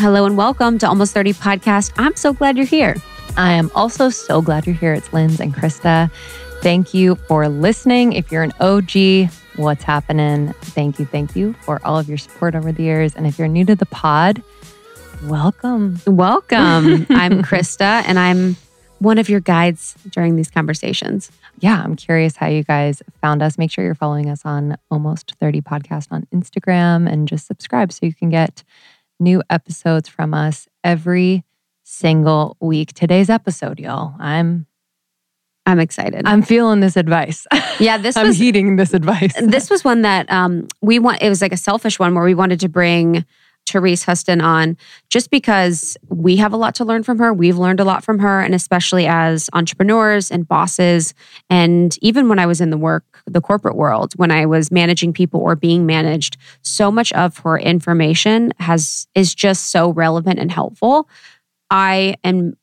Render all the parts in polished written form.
Hello and welcome to Almost 30 Podcast. I'm so glad you're here. I am also so glad you're here. It's Linz and Krista. Thank you for listening. If you're an OG, what's happening? Thank you for all of your support over the years. And if you're new to the pod, welcome. Welcome. I'm Krista and I'm one of your guides during these conversations. Yeah, I'm curious how you guys found us. Make sure you're following us on Almost 30 Podcast on Instagram and just subscribe so you can get new episodes from us every single week. Today's episode, y'all. I'm excited. I'm feeling this advice. Yeah, this I'm heeding this advice. This was one that it was like a selfish one where we wanted to bring Therese Huston on just because we have a lot to learn from her. We've learned a lot from her, and especially as entrepreneurs and bosses. And even when I was in the corporate world, when I was managing people or being managed, so much of her information is just so relevant and helpful. I am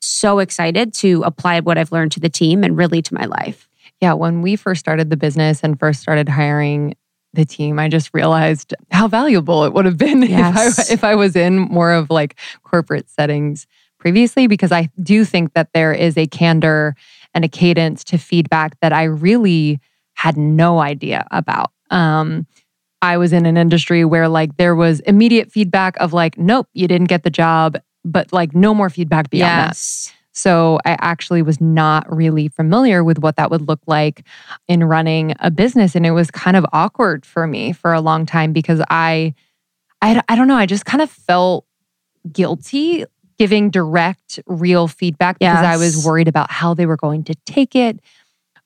so excited to apply what I've learned to the team and really to my life. Yeah, when we first started the business and first started hiring the team, I just realized how valuable it would have been if I was in more of like corporate settings previously, because I do think that there is a candor and a cadence to feedback that I really had no idea about. I was in an industry where like there was immediate feedback of like, nope, you didn't get the job, but like no more feedback beyond that. So I actually was not really familiar with what that would look like in running a business. And it was kind of awkward for me for a long time because I don't know, I just kind of felt guilty giving direct, real feedback because I was worried about how they were going to take it.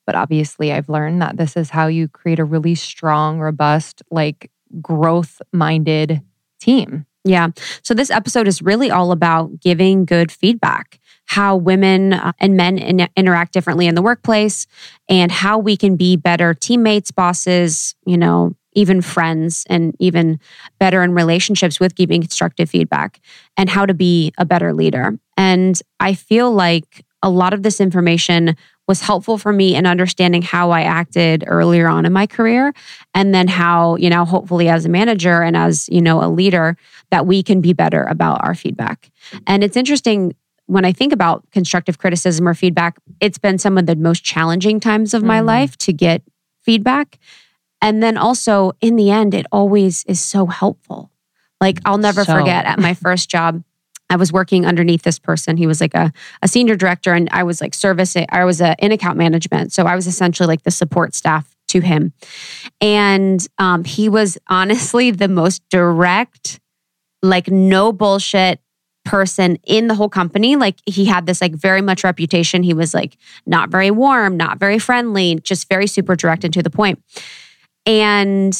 But obviously I've learned that this is how you create a really strong, robust, like growth-minded team. Yeah. So this episode is really all about giving good feedback, how women and men interact differently in the workplace, and how we can be better teammates, bosses, even friends, and even better in relationships with giving constructive feedback, and how to be a better leader. And I feel like a lot of this information was helpful for me in understanding how I acted earlier on in my career, and then how, hopefully as a manager and as, a leader, that we can be better about our feedback. And it's interesting, when I think about constructive criticism or feedback, it's been some of the most challenging times of my life to get feedback. And then also in the end, it always is so helpful. Like I'll never forget at my first job, I was working underneath this person. He was like a senior director, and I was like servicing, I was in account management. So I was essentially like the support staff to him. And he was honestly the most direct, like no bullshit person in the whole company. Like he had this like very much reputation. He was like not very warm, not very friendly, just very super direct and to the point. And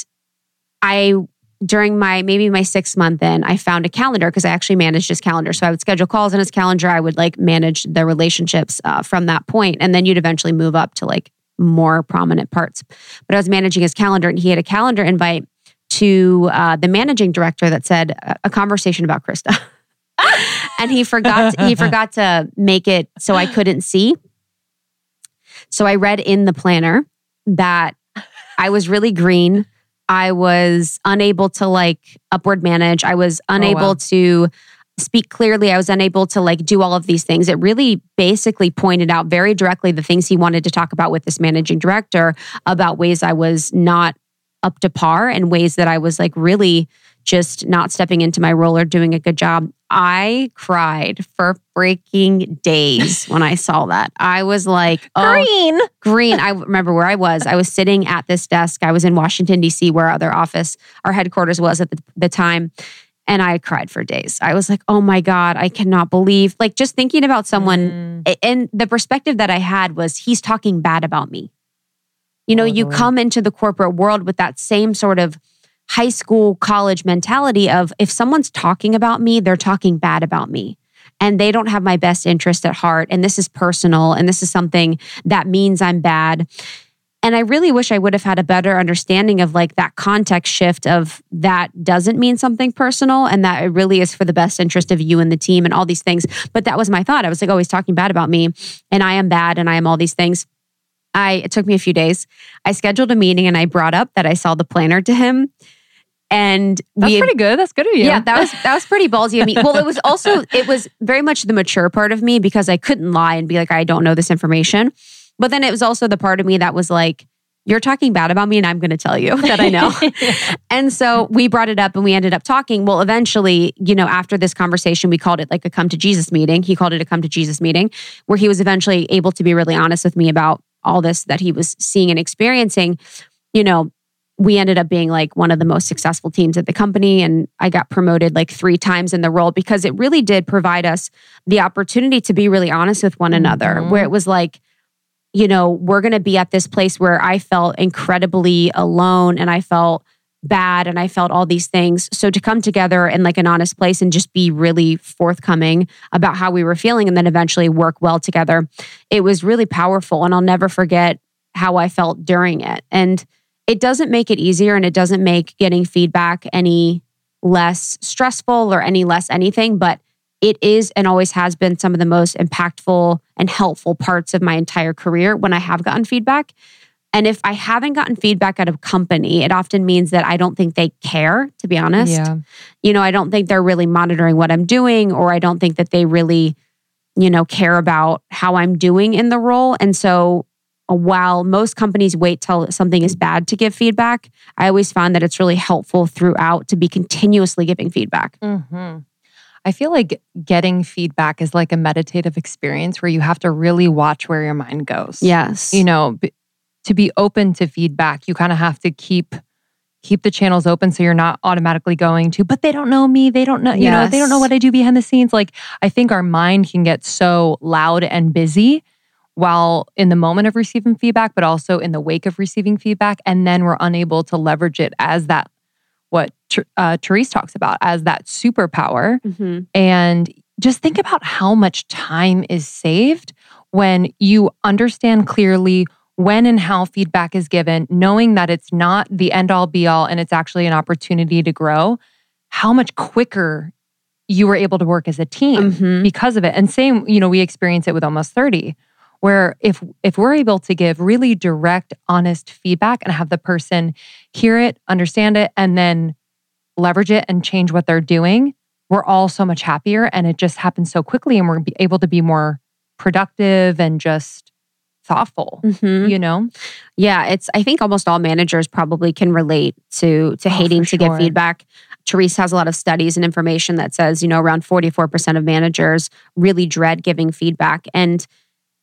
during my 6th month in, I found a calendar because I actually managed his calendar. So I would schedule calls in his calendar. I would like manage the relationships from that point. And then you'd eventually move up to like more prominent parts. But I was managing his calendar, and he had a calendar invite to the managing director that said a conversation about Krista. And he forgot to make it so I couldn't see. So I read in the planner that I was really green. I was unable to like upward manage. I was unable to speak clearly. I was unable to like do all of these things. It really basically pointed out very directly the things he wanted to talk about with this managing director about ways I was not up to par and ways that I was like really just not stepping into my role or doing a good job. I cried for freaking days when I saw that. I was like, green. I remember where I was. I was sitting at this desk. I was in Washington, D.C., where our headquarters was at the time. And I cried for days. I was like, oh my God, I cannot believe. Like just thinking about someone, and the perspective that I had was he's talking bad about me. You come into the corporate world with that same sort of high school, college mentality of if someone's talking about me, they're talking bad about me and they don't have my best interest at heart. And this is personal. And this is something that means I'm bad. And I really wish I would have had a better understanding of like that context shift of that doesn't mean something personal and that it really is for the best interest of you and the team and all these things. But that was my thought. I was like, oh, he's talking bad about me and I am bad and I am all these things. It took me a few days. I scheduled a meeting and I brought up that I saw the planner to him. And that's pretty good. That's good of you. Yeah, that was pretty ballsy of me. Well, it was very much the mature part of me because I couldn't lie and be like, I don't know this information. But then it was also the part of me that was like, you're talking bad about me and I'm going to tell you that I know. Yeah. And so we brought it up and we ended up talking. Well, eventually, after this conversation, we called it like a come to Jesus meeting. He called it a come to Jesus meeting, where he was eventually able to be really honest with me about all this that he was seeing and experiencing. We ended up being like one of the most successful teams at the company. And I got promoted like 3 times in the role because it really did provide us the opportunity to be really honest with one another, where it was like, we're going to be at this place where I felt incredibly alone and I felt bad and I felt all these things. So to come together in like an honest place and just be really forthcoming about how we were feeling and then eventually work well together, it was really powerful. And I'll never forget how I felt during it. And it doesn't make it easier and it doesn't make getting feedback any less stressful or any less anything, but it is and always has been some of the most impactful and helpful parts of my entire career when I have gotten feedback. And if I haven't gotten feedback at a company, it often means that I don't think they care, to be honest. Yeah. I don't think they're really monitoring what I'm doing, or I don't think that they really, care about how I'm doing in the role. And so while most companies wait till something is bad to give feedback, I always found that it's really helpful throughout to be continuously giving feedback. Mm-hmm. I feel like getting feedback is like a meditative experience where you have to really watch where your mind goes. Yes. To be open to feedback, you kind of have to keep the channels open so you're not automatically going to, but they don't know me, they don't know, they don't know what I do behind the scenes. Like, I think our mind can get so loud and busy while in the moment of receiving feedback, but also in the wake of receiving feedback. And then we're unable to leverage it as that, what Therese talks about as that superpower. Mm-hmm. And just think about how much time is saved when you understand clearly when and how feedback is given, knowing that it's not the end-all be-all and it's actually an opportunity to grow, how much quicker you were able to work as a team because of it. And same, we experience it with Almost 30, where if we're able to give really direct, honest feedback and have the person hear it, understand it, and then leverage it and change what they're doing, we're all so much happier. And it just happens so quickly and we're able to be more productive and just thoughtful, Yeah, I think almost all managers probably can relate to hating to give feedback. Therese has a lot of studies and information that says, around 44% of managers really dread giving feedback. And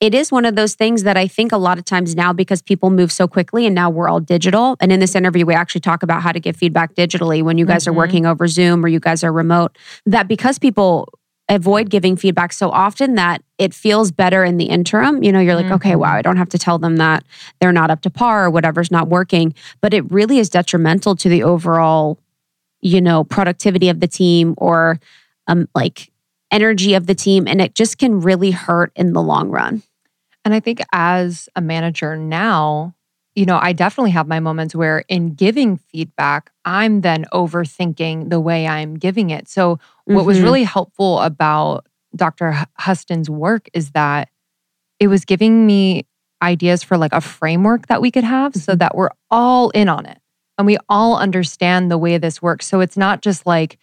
it is one of those things that I think a lot of times now, because people move so quickly and now we're all digital. And in this interview, we actually talk about how to give feedback digitally when you guys are working over Zoom or you guys are remote, that because people avoid giving feedback so often that it feels better in the interim. You're like, okay, wow, I don't have to tell them that they're not up to par or whatever's not working. But it really is detrimental to the overall, productivity of the team or energy of the team. And it just can really hurt in the long run. And I think as a manager now, I definitely have my moments where in giving feedback, I'm then overthinking the way I'm giving it. So what was really helpful about Dr. Huston's work is that it was giving me ideas for like a framework that we could have so that we're all in on it and we all understand the way this works. So it's not just like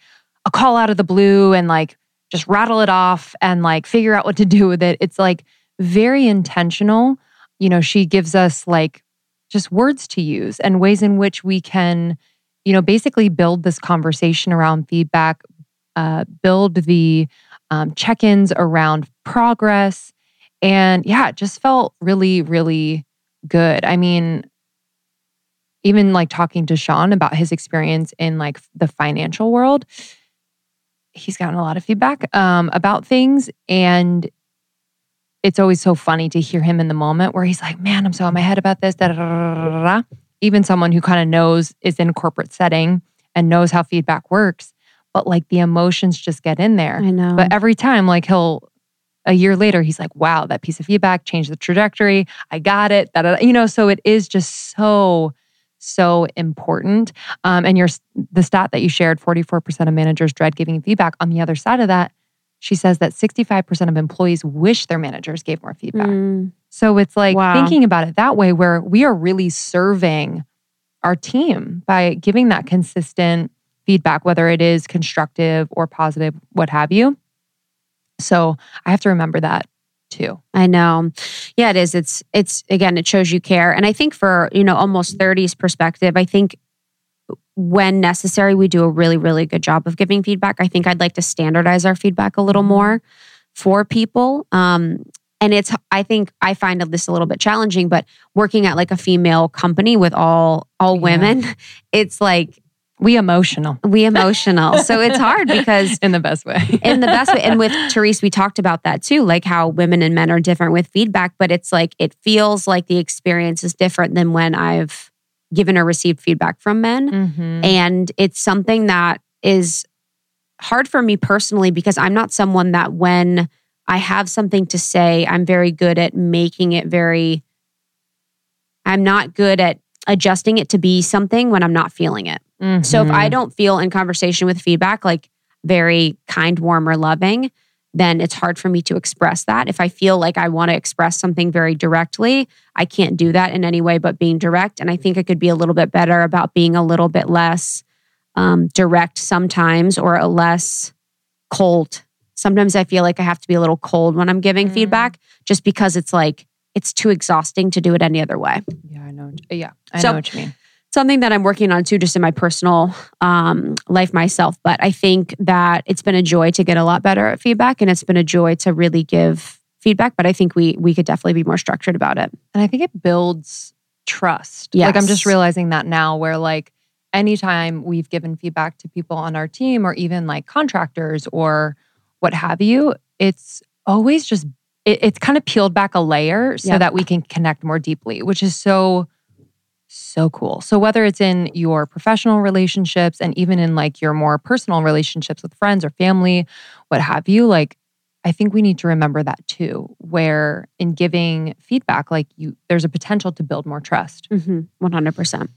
a call out of the blue and like just rattle it off and like figure out what to do with it. It's like very intentional. She gives us like just words to use and ways in which we can, basically build this conversation around feedback, build the check-ins around progress. And yeah, it just felt really, really good. I mean, even like talking to Sean about his experience in like the financial world, he's gotten a lot of feedback about things. And it's always so funny to hear him in the moment where he's like, man, I'm so in my head about this. Even someone who kind of knows is in a corporate setting and knows how feedback works, but like the emotions just get in there. I know. But every time, like a year later, he's like, wow, that piece of feedback changed the trajectory. I got it. So it is just so important. And the stat that you shared, 44% of managers dread giving feedback. On the other side of that, she says that 65% of employees wish their managers gave more feedback. So it's like thinking about it that way, where we are really serving our team by giving that consistent feedback, whether it is constructive or positive, what have you. So I have to remember that too. I know. Yeah, it is. It's again, it shows you care. And I think for, Almost 30's perspective, I think when necessary, we do a really, really good job of giving feedback. I think I'd like to standardize our feedback a little more for people. And I find this a little bit challenging, but working at like a female company with all women, it's like... We emotional. So it's hard because... In the best way. And with Therese, we talked about that too, like how women and men are different with feedback, but it's like, it feels like the experience is different than when I've given or received feedback from men. Mm-hmm. And it's something that is hard for me personally because I'm not someone that when I have something to say, I'm very good at making it very... I'm not good at adjusting it to be something when I'm not feeling it. Mm-hmm. So if I don't feel in conversation with feedback, like very kind, warm, or loving, then it's hard for me to express that. If I feel like I want to express something very directly, I can't do that in any way but being direct. And I think I could be a little bit better about being a little bit less direct sometimes or a less cold. Sometimes I feel like I have to be a little cold when I'm giving feedback just because it's like, it's too exhausting to do it any other way. Yeah, I know. Yeah, I know what you mean. Something that I'm working on too, just in my personal life myself. But I think that it's been a joy to get a lot better at feedback, and it's been a joy to really give feedback. But I think we could definitely be more structured about it. And I think it builds trust. Yes. Like I'm just realizing that now, where like anytime we've given feedback to people on our team, or even like contractors or what have you, it's always just it's kind of peeled back a layer so that we can connect more deeply, which is so cool. So whether it's in your professional relationships and even in like your more personal relationships with friends or family, what have you, like I think we need to remember that too, where in giving feedback, like there's a potential to build more trust. Mm-hmm. 100%.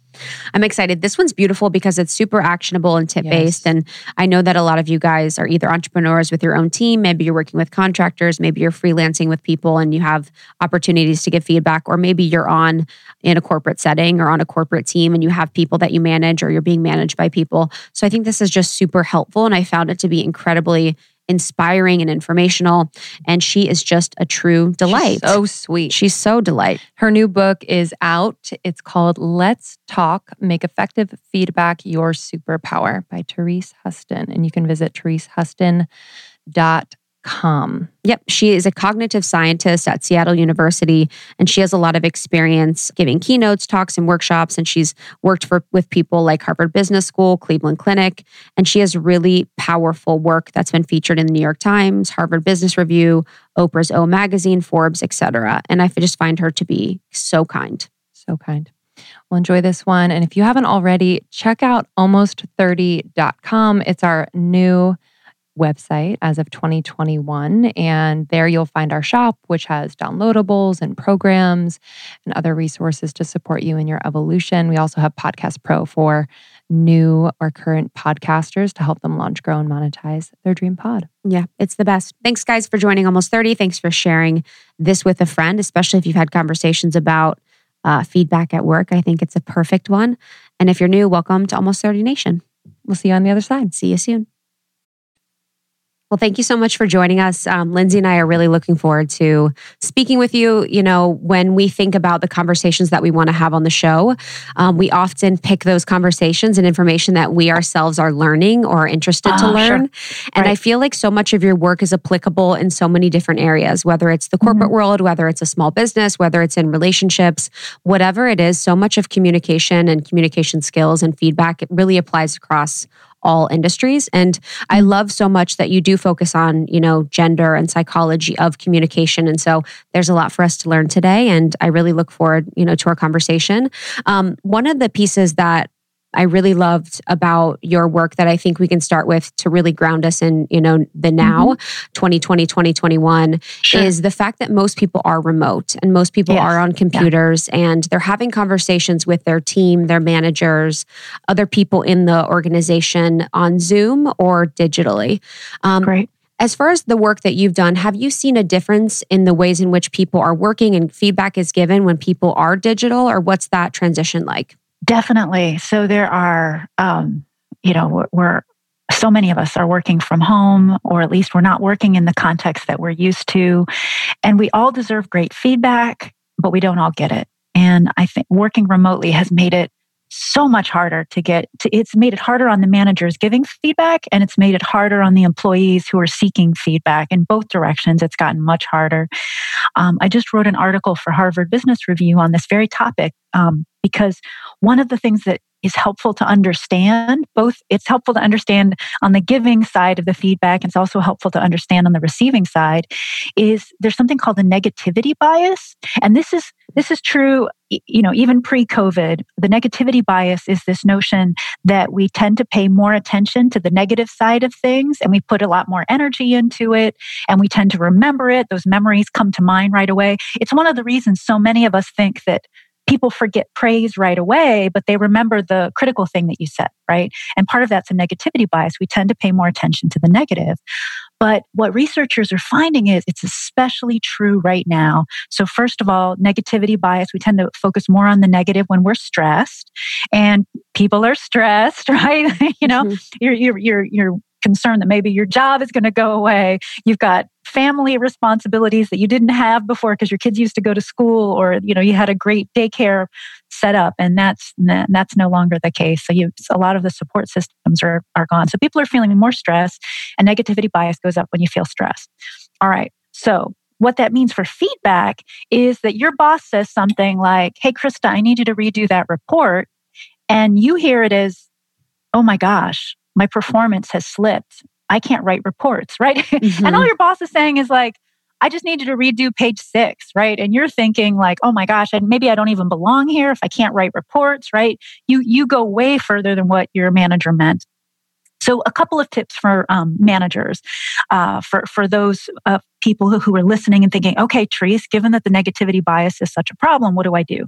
I'm excited. This one's beautiful because it's super actionable and tip-based. Yes. And I know that a lot of you guys are either entrepreneurs with your own team, maybe you're working with contractors, maybe you're freelancing with people and you have opportunities to give feedback, or maybe you're in a corporate setting or on a corporate team and you have people that you manage or you're being managed by people. So I think this is just super helpful, and I found it to be incredibly inspiring and informational. And she is just a true delight. She's so sweet. She's so delight. Her new book is out. It's called Let's Talk, Make Effective Feedback Your Superpower by Therese Huston. And you can visit therese.com. Yep. She is a cognitive scientist at Seattle University, and she has a lot of experience giving keynotes, talks, and workshops. And she's worked with people like Harvard Business School, Cleveland Clinic, and she has really powerful work that's been featured in the New York Times, Harvard Business Review, Oprah's O Magazine, Forbes, etc. And I just find her to be so kind. So kind. Well, enjoy this one. And if you haven't already, check out almost30.com. It's our new website as of 2021. And there you'll find our shop, which has downloadables and programs and other resources to support you in your evolution. We also have Podcast Pro for new or current podcasters to help them launch, grow, and monetize their dream pod. Yeah, it's the best. Thanks guys for joining Almost 30. Thanks for sharing this with a friend, especially if you've had conversations about feedback at work. I think it's a perfect one. And if you're new, welcome to Almost 30 Nation. We'll see you on the other side. See you soon. Well, thank you so much for joining us. Lindsay and I are really looking forward to speaking with you. When we think about the conversations that we want to have on the show, we often pick those conversations and information that we ourselves are learning or are interested to learn. Sure. And right. I feel like so much of your work is applicable in so many different areas, whether it's the corporate world, whether it's a small business, whether it's in relationships, whatever it is, so much of communication and communication skills and feedback, it really applies across all industries. And I love so much that you do focus on, gender and psychology of communication. And so there's a lot for us to learn today. And I really look forward, to our conversation. One of the pieces that I really loved about your work that I think we can start with to really ground us in, the now, 2020, 2021, is the fact that most people are remote and most people are on computers and they're having conversations with their team, their managers, other people in the organization on Zoom or digitally. Great. As far as the work that you've done, have you seen a difference in the ways in which people are working and feedback is given when people are digital, or what's that transition like? Definitely. So there are, so many of us are working from home, or at least we're not working in the context that we're used to. And we all deserve great feedback, but we don't all get it. And I think working remotely has made it so much harder to get, it's made it harder on the managers giving feedback, and it's made it harder on the employees who are seeking feedback in both directions. It's gotten much harder. I just wrote an article for Harvard Business Review on this very topic, because one of the things that is helpful to understand, both it's helpful to understand on the giving side of the feedback, and it's also helpful to understand on the receiving side, is there's something called the negativity bias. And this is true, even pre-COVID. The negativity bias is this notion that we tend to pay more attention to the negative side of things, and we put a lot more energy into it, and we tend to remember it. Those memories come to mind right away. It's one of the reasons so many of us think that people forget praise right away, but they remember the critical thing that you said, right? And part of that's a negativity bias. We tend to pay more attention to the negative. But what researchers are finding is it's especially true right now. So first of all, negativity bias, we tend to focus more on the negative when we're stressed, and people are stressed, right? You're concerned that maybe your job is going to go away. You've got family responsibilities that you didn't have before because your kids used to go to school, or you had a great daycare set up, and that's no longer the case. So a lot of the support systems are gone. So people are feeling more stress, and negativity bias goes up when you feel stressed. All right. So what that means for feedback is that your boss says something like, "Hey, Krista, I need you to redo that report," and you hear it as, "Oh my gosh, my performance has slipped. I can't write reports," right? Mm-hmm. And all your boss is saying is like, "I just need you to redo page 6, right? And you're thinking like, "Oh my gosh, and maybe I don't even belong here if I can't write reports," right? You go way further than what your manager meant. So a couple of tips for managers, for those people who are listening and thinking, "Okay, Therese, given that the negativity bias is such a problem, what do I do?"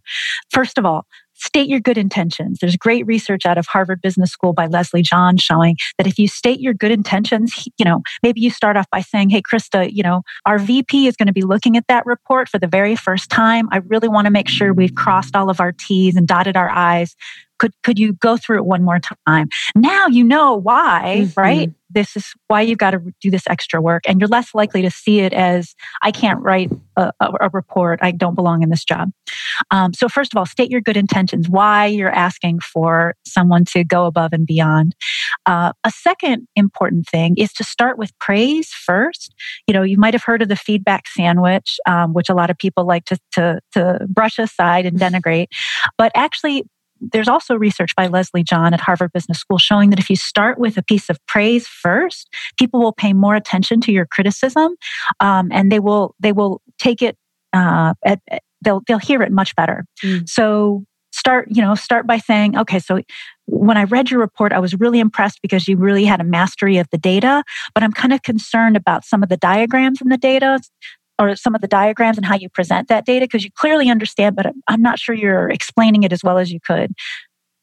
First of all, state your good intentions. There's great research out of Harvard Business School by Leslie John showing that if you state your good intentions, maybe you start off by saying, "Hey, Krista, our VP is going to be looking at that report for the very first time. I really want to make sure we've crossed all of our T's and dotted our I's. Could you go through it one more time?" Now you know why, mm-hmm. right? This is why you've got to do this extra work. And you're less likely to see it as, "I can't write a report. I don't belong in this job." So first of all, state your good intentions, why you're asking for someone to go above and beyond. A second important thing is to start with praise first. You might have heard of the feedback sandwich, which a lot of people like to brush aside and denigrate. But actually, there's also research by Leslie John at Harvard Business School showing that if you start with a piece of praise first, people will pay more attention to your criticism, and they will take it. They'll hear it much better. Mm. So start by saying, "Okay, so when I read your report, I was really impressed because you really had a mastery of the data, but I'm kind of concerned about some of the diagrams in the data." Or some of the diagrams and how you present that data, because you clearly understand, but I'm not sure you're explaining it as well as you could.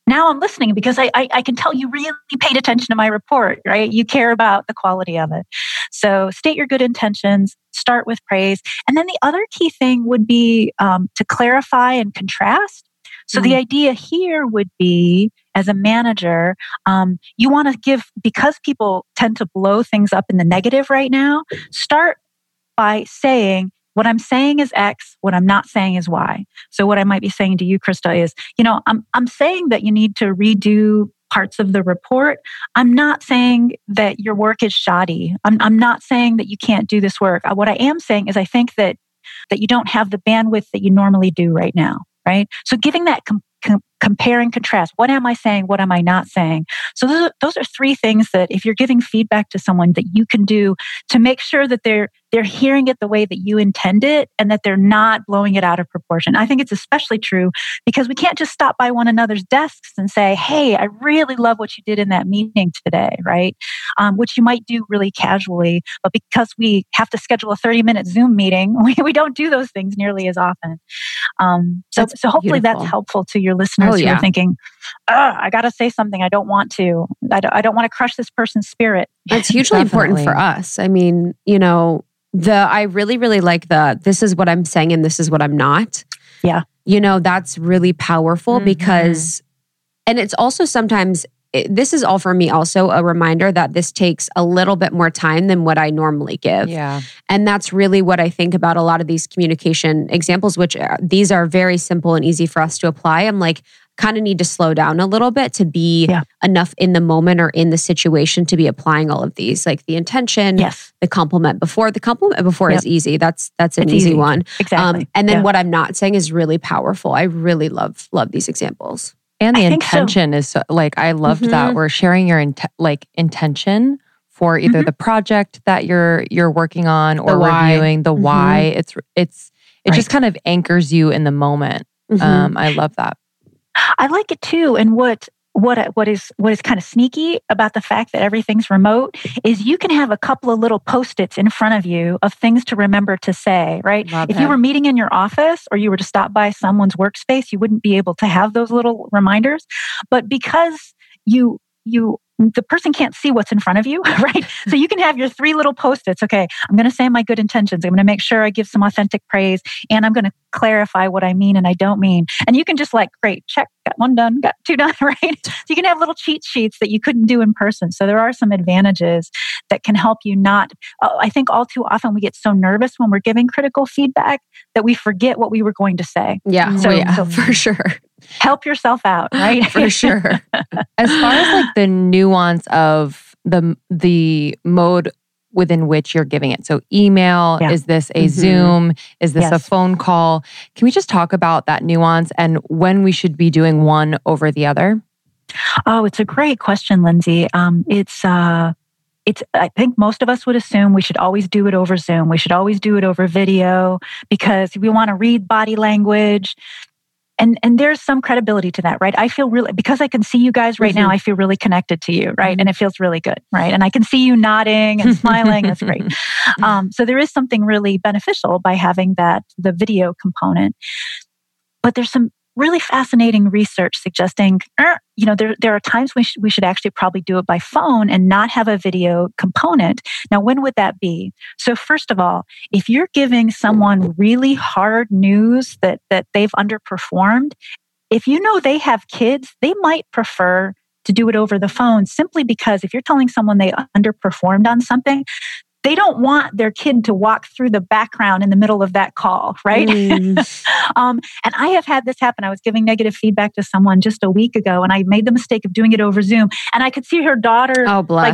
Now I'm listening because I can tell you really paid attention to my report, right? You care about the quality of it. So state your good intentions, start with praise. And then the other key thing would be to clarify and contrast. So the idea here would be, as a manager, you want to give, because people tend to blow things up in the negative right now, start by saying, "What I'm saying is X, what I'm not saying is Y." So what I might be saying to you, Krista, is, I'm saying that you need to redo parts of the report. I'm not saying that your work is shoddy. I'm not saying that you can't do this work. What I am saying is I think that you don't have the bandwidth that you normally do right now, right? So giving that compare and contrast. What am I saying? What am I not saying? So those are three things that if you're giving feedback to someone that you can do to make sure that they're hearing it the way that you intend it and that they're not blowing it out of proportion. I think it's especially true because we can't just stop by one another's desks and say, "Hey, I really love what you did in that meeting today," right? Which you might do really casually, but because we have to schedule a 30-minute Zoom meeting, we don't do those things nearly as often. So hopefully that's helpful to your listeners. Oh, yeah. You're thinking, I got to say something. I don't want to. I don't want to crush this person's spirit. That's hugely important for us. I mean, I really, really like this is what I'm saying and this is what I'm not. Yeah. That's really powerful, mm-hmm. because And it's also sometimes, this is all for me also a reminder that this takes a little bit more time than what I normally give. Yeah. And that's really what I think about a lot of these communication examples, which are, these are very simple and easy for us to apply. I'm like, kind of need to slow down a little bit to be enough in the moment or in the situation to be applying all of these, like the intention, the compliment before. The compliment before is easy. That's an easy one. Exactly. And then what I'm not saying is really powerful. I really love these examples. And the intention is so, like, I loved that we're sharing your intention for either the project that you're working on or reviewing the why. It just kind of anchors you in the moment. I love that. I like it too. And what is kind of sneaky about the fact that everything's remote is you can have a couple of little Post-its in front of you of things to remember to say, right? If you were meeting in your office or you were to stop by someone's workspace, you wouldn't be able to have those little reminders. But because the person can't see what's in front of you, right? So you can have your three little Post-its. Okay, I'm going to say my good intentions. I'm going to make sure I give some authentic praise, and I'm going to clarify what I mean and I don't mean. And you can just like, great, check, got one done, got two done, right? So you can have little cheat sheets that you couldn't do in person. So there are some advantages that can help you not... I think all too often we get so nervous when we're giving critical feedback that we forget what we were going to say. Yeah, so for sure. Help yourself out, right? For sure. As far as like the nuance of the mode within which you're giving it. So email, is this a Zoom? Is this a phone call? Can we just talk about that nuance and when we should be doing one over the other? Oh, it's a great question, Lindsay. I think most of us would assume we should always do it over Zoom. We should always do it over video because we want to read body language. And there's some credibility to that, right? I feel really, because I can see you guys right now, I feel really connected to you, right? And it feels really good, right? And I can see you nodding and smiling. That's great. So there is something really beneficial by having the video component. But there's some really fascinating research suggesting, there are times we should actually probably do it by phone and not have a video component. Now, when would that be? So first of all, if you're giving someone really hard news that they've underperformed, if you know they have kids, they might prefer to do it over the phone simply because if you're telling someone they underperformed on something, they don't want their kid to walk through the background in the middle of that call, right? And I have had this happen. I was giving negative feedback to someone just a week ago and I made the mistake of doing it over Zoom. And I could see her daughter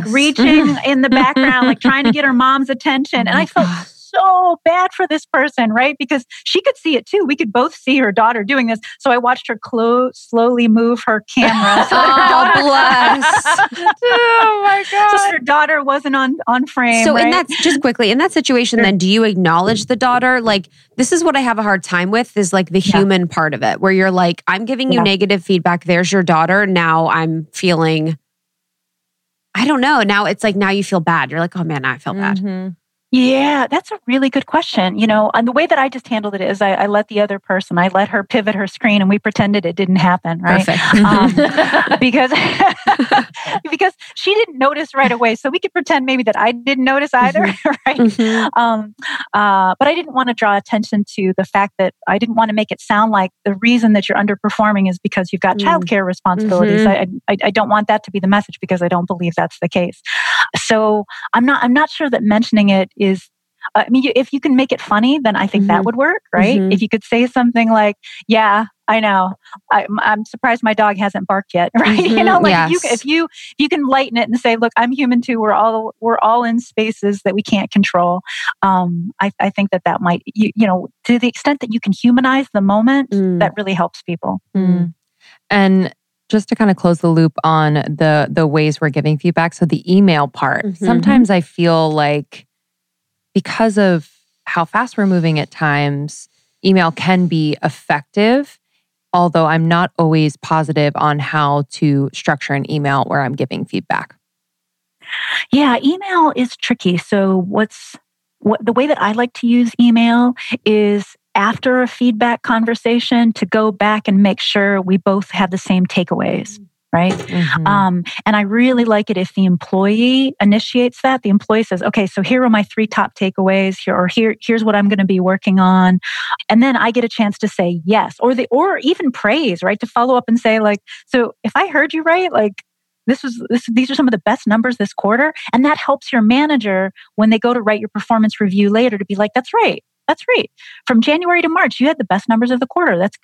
reaching in the background, like trying to get her mom's attention. And I felt so bad for this person, right? Because she could see it too. We could both see her daughter doing this. So I watched her slowly move her camera. So oh my God. So her daughter wasn't on frame. So in that situation, then do you acknowledge the daughter? Like, this is what I have a hard time with is like the human part of it where you're like, I'm giving you negative feedback. There's your daughter. Now I'm feeling, I don't know. Now it's like, now you feel bad. You're like, oh man, now I feel bad. Yeah, that's a really good question. And the way that I just handled it is I let the other person, I let her pivot her screen and we pretended it didn't happen, right? Perfect. Because she didn't notice right away. So we could pretend maybe that I didn't notice either, right? But I didn't want to draw attention to the fact that I didn't want to make it sound like the reason that you're underperforming is because you've got childcare responsibilities. I don't want that to be the message because I don't believe that's the case. So I'm not sure that mentioning it is, if you can make it funny, then I think that would work, right? If you could say something like, yeah, I know, I'm surprised my dog hasn't barked yet, right? If you can lighten it and say, look, I'm human too. We're all in spaces that we can't control. I think that might, to the extent that you can humanize the moment, that really helps people. And just to kind of close the loop on the ways we're giving feedback. So the email part, sometimes I feel like because of how fast we're moving at times, email can be effective, although I'm not always positive on how to structure an email where I'm giving feedback. Yeah, email is tricky. So the way that I like to use email is after a feedback conversation to go back and make sure we both have the same takeaways. right? Mm-hmm. And I really like it if the employee initiates that. The employee says, okay, so here are my three top takeaways, here's what I'm going to be working on. And then I get a chance to say yes, or even praise, right? To follow up and say like, so if I heard you right, like, these are some of the best numbers this quarter. And that helps your manager when they go to write your performance review later to be like, that's right. From January to March, you had the best numbers of the quarter. That's,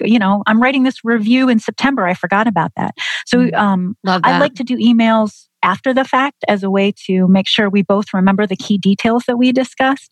I'm writing this review in September. I forgot about that. So Love that. I like to do emails after the fact as a way to make sure we both remember the key details that we discussed.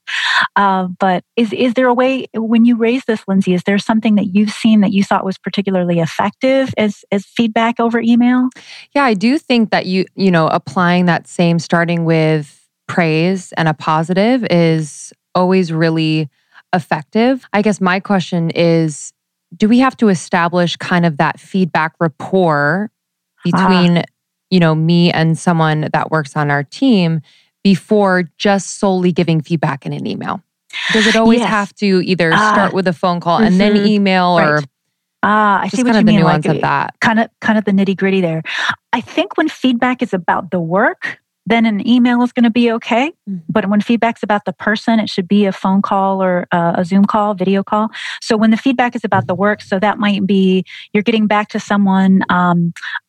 But is there a way, when you raise this, Lindsay, is there something that you've seen that you thought was particularly effective as feedback over email? Yeah, I do think that you applying that same, starting with praise and a positive, is always really effective. I guess my question is, do we have to establish kind of that feedback rapport between me and someone that works on our team before just solely giving feedback in an email? Does it always have to either start with a phone call and then email, or I see what you mean, nuance of that? Kind of the nitty gritty there. I think when feedback is about the work, then an email is going to be okay. But when feedback's about the person, it should be a phone call or a Zoom call, video call. So when the feedback is about the work, so that might be you're getting back to someone,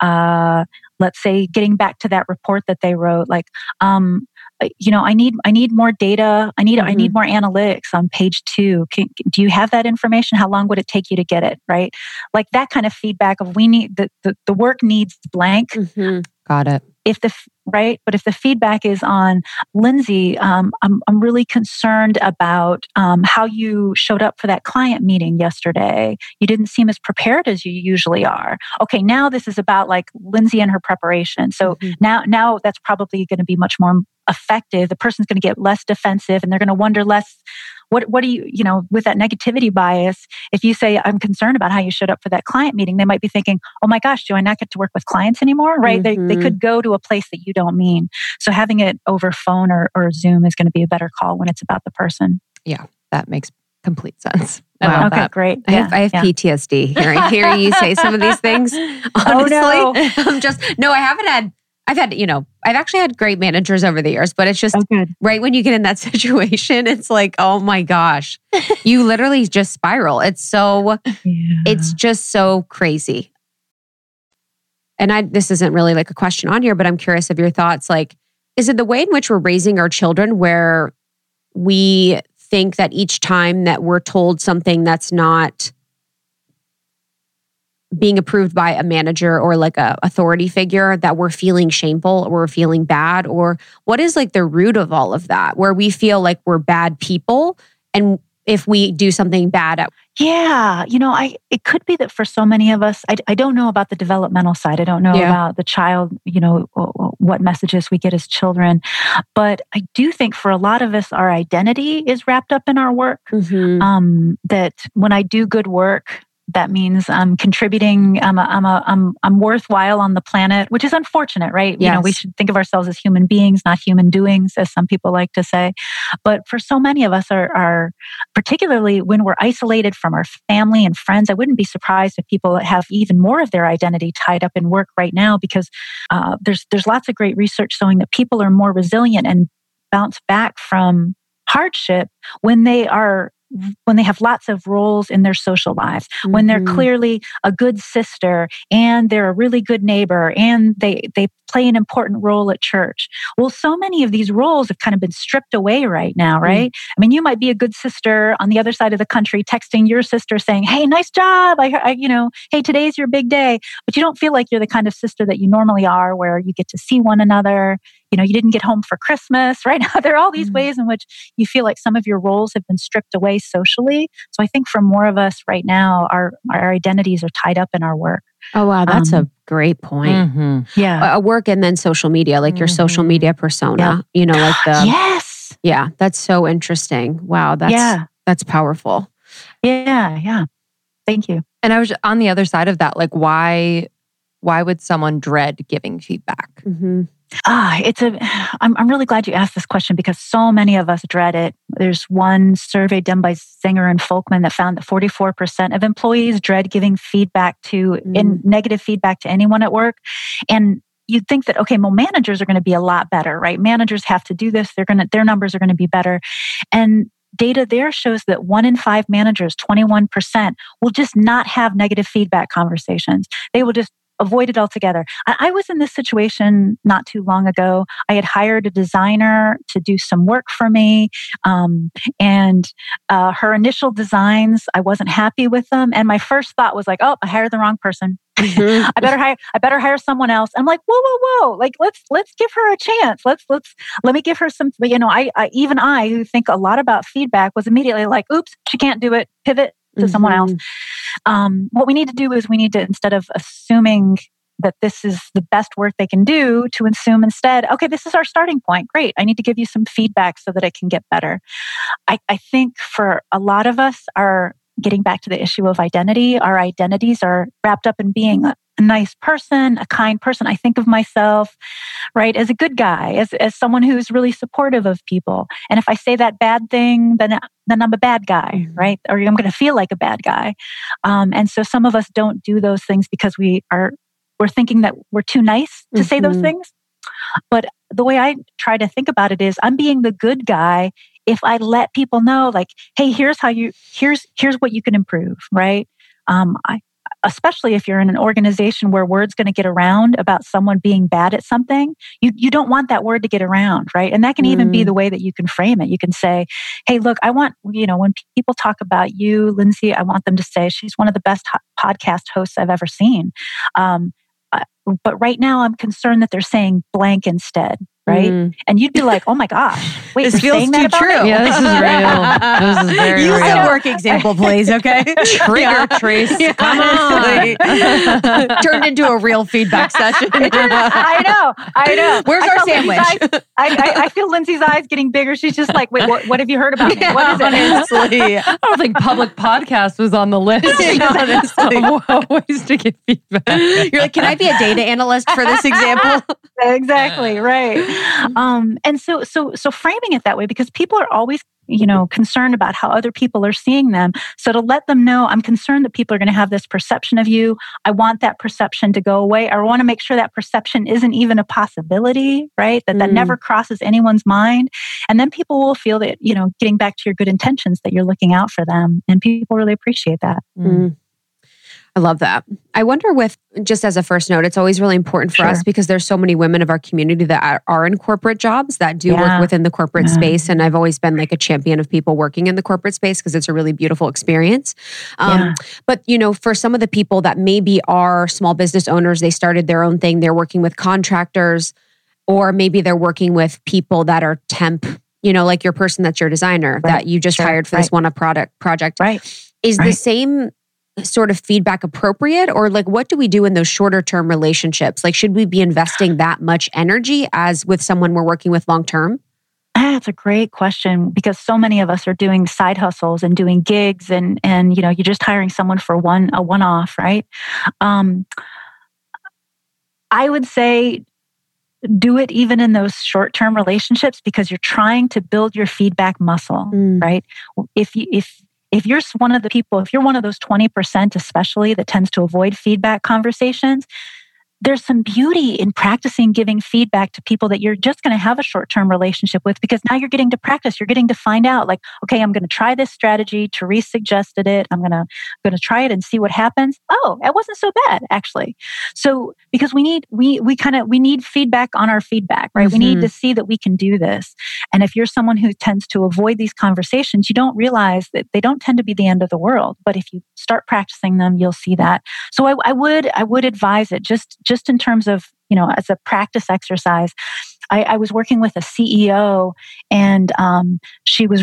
let's say getting back to that report that they wrote, like, I need more data. I need more analytics on page 2. Do you have that information? How long would it take you to get it? Right? Like that kind of feedback of we need the work needs blank. Mm-hmm. Got it. But if the feedback is on Lindsay, I'm really concerned about how you showed up for that client meeting yesterday. You didn't seem as prepared as you usually are. Okay, now this is about like Lindsay and her preparation. So now that's probably going to be much more effective. The person's going to get less defensive, and they're going to wonder less. What do you with that negativity bias, if you say, I'm concerned about how you showed up for that client meeting, they might be thinking, oh my gosh, do I not get to work with clients anymore? Right? Mm-hmm. They could go to a place that you don't mean. So having it over phone or Zoom is going to be a better call when it's about the person. Yeah, that makes complete sense. Wow. Okay, great. Yeah, I have PTSD hearing you say some of these things. Honestly, oh, no. I've actually had great managers over the years, but it's just right when you get in that situation, it's like, oh my gosh, you literally just spiral. It's just so crazy. And this isn't really like a question on here, but I'm curious of your thoughts. Like, is it the way in which we're raising our children where we think that each time that we're told something that's not being approved by a manager or like a authority figure, that we're feeling shameful or we're feeling bad? Or what is like the root of all of that, where we feel like we're bad people and if we do something bad at... Yeah. It could be that for so many of us, I don't know about the developmental side. I don't know about the child, what messages we get as children. But I do think for a lot of us, our identity is wrapped up in our work. Mm-hmm. That when I do good work, that means I'm contributing. I'm worthwhile on the planet, which is unfortunate, right? Yes. We should think of ourselves as human beings, not human doings, as some people like to say. But for so many of us, are particularly when we're isolated from our family and friends, I wouldn't be surprised if people have even more of their identity tied up in work right now, because there's lots of great research showing that people are more resilient and bounce back from hardship when they have lots of roles in their social lives, when they're clearly a good sister and they're a really good neighbor and they play an important role at church. Well, so many of these roles have kind of been stripped away right now, right? I mean, you might be a good sister on the other side of the country texting your sister saying, hey, nice job. Hey, today's your big day. But you don't feel like you're the kind of sister that you normally are, where you get to see one another. You didn't get home for Christmas, right? There are all these ways in which you feel like some of your roles have been stripped away socially. So I think for more of us right now, our identities are tied up in our work. Oh, wow. That's a great point. Mm-hmm. Yeah. Work and then social media, like your social media persona, like the... Yes. Yeah. That's so interesting. Wow. That's powerful. Yeah. Yeah. Thank you. And I was on the other side of that, like why would someone dread giving feedback? Mm-hmm. I'm really glad you asked this question because so many of us dread it. There's one survey done by Zenger and Folkman that found that 44% of employees dread giving feedback to negative feedback to anyone at work. And you'd think that, okay, well, managers are going to be a lot better, right? Managers have to do this. Their numbers are going to be better. And data there shows that 1 in 5 managers, 21%, will just not have negative feedback conversations. They will just avoid it altogether. I was in this situation not too long ago. I had hired a designer to do some work for me. And her initial designs, I wasn't happy with them. And my first thought was like, oh, I hired the wrong person. Mm-hmm. I better hire someone else. I'm like, whoa. Like, let's give her a chance. Let me give her some, you know, I who think a lot about feedback was immediately like, oops, she can't do it. Pivot to someone else. What we need to do is we need to, instead of assuming that this is the best work they can do, to assume instead, okay, this is our starting point. Great. I need to give you some feedback so that it can get better. I think for a lot of us, our getting back to the issue of identity, our identities are wrapped up in being a nice person, a kind person. I think of myself, right, as a good guy, as someone who's really supportive of people. And if I say that bad thing, then I'm a bad guy, right? Or I'm going to feel like a bad guy. And so some of us don't do those things because we're thinking that we're too nice to say those things. But the way I try to think about it is I'm being the good guy if I let people know, like, hey, here's what you can improve, right? Especially if you're in an organization where word's going to get around about someone being bad at something, you don't want that word to get around, right? And that can even be the way that you can frame it. You can say, hey, look, I want, you know, when people talk about you, Lindsay, I want them to say, she's one of the best podcast hosts I've ever seen. But right now I'm concerned that they're saying blank instead. Right? And you'd be like, oh my gosh, wait, this feels too true. Yeah, this is real. This is very real. Use that work example, please, okay? Trigger, Trace. Yeah. Come on. Turned into a real feedback session. I know. Where's our sandwich? I feel Lindsay's eyes getting bigger. She's just like, wait, what have you heard about me? Yeah, what is it? Honestly, I don't think public podcast was on the list. Honestly. Ways to get feedback. You're like, can I be a data analyst for this example? Exactly, right. And so framing it that way, because people are always, you know, concerned about how other people are seeing them. So to let them know, I'm concerned that people are going to have this perception of you. I want that perception to go away. I want to make sure that perception isn't even a possibility, right? That never crosses anyone's mind. And then people will feel that, you know, getting back to your good intentions, that you're looking out for them. And people really appreciate that. Mm. I love that. I wonder with, just as a first note, it's always really important for us because there's so many women of our community that are in corporate jobs that do work within the corporate space. And I've always been like a champion of people working in the corporate space because it's a really beautiful experience. But, you know, for some of the people that maybe are small business owners, they started their own thing, they're working with contractors, or maybe they're working with people that are temp, you know, like your person that's your designer that you just hired for this one project. Is the same sort of feedback appropriate? Or like, what do we do in those shorter term relationships? Like, should we be investing that much energy as with someone we're working with long term? That's a great question because so many of us are doing side hustles and doing gigs and you know, you're just hiring someone for a one-off, right? I would say do it even in those short-term relationships because you're trying to build your feedback muscle, right? If you're one of the people, if you're one of those 20% especially that tends to avoid feedback conversations, there's some beauty in practicing giving feedback to people that you're just going to have a short-term relationship with because now you're getting to practice. You're getting to find out like, okay, I'm going to try this strategy. Therese suggested it. I'm going to try it and see what happens. Oh, it wasn't so bad actually. So because we need feedback on our feedback, right? Mm-hmm. We need to see that we can do this. And if you're someone who tends to avoid these conversations, you don't realize that they don't tend to be the end of the world. But if you start practicing them, you'll see that. So I would advise it just in terms of, you know, as a practice exercise. I was working with a CEO and she was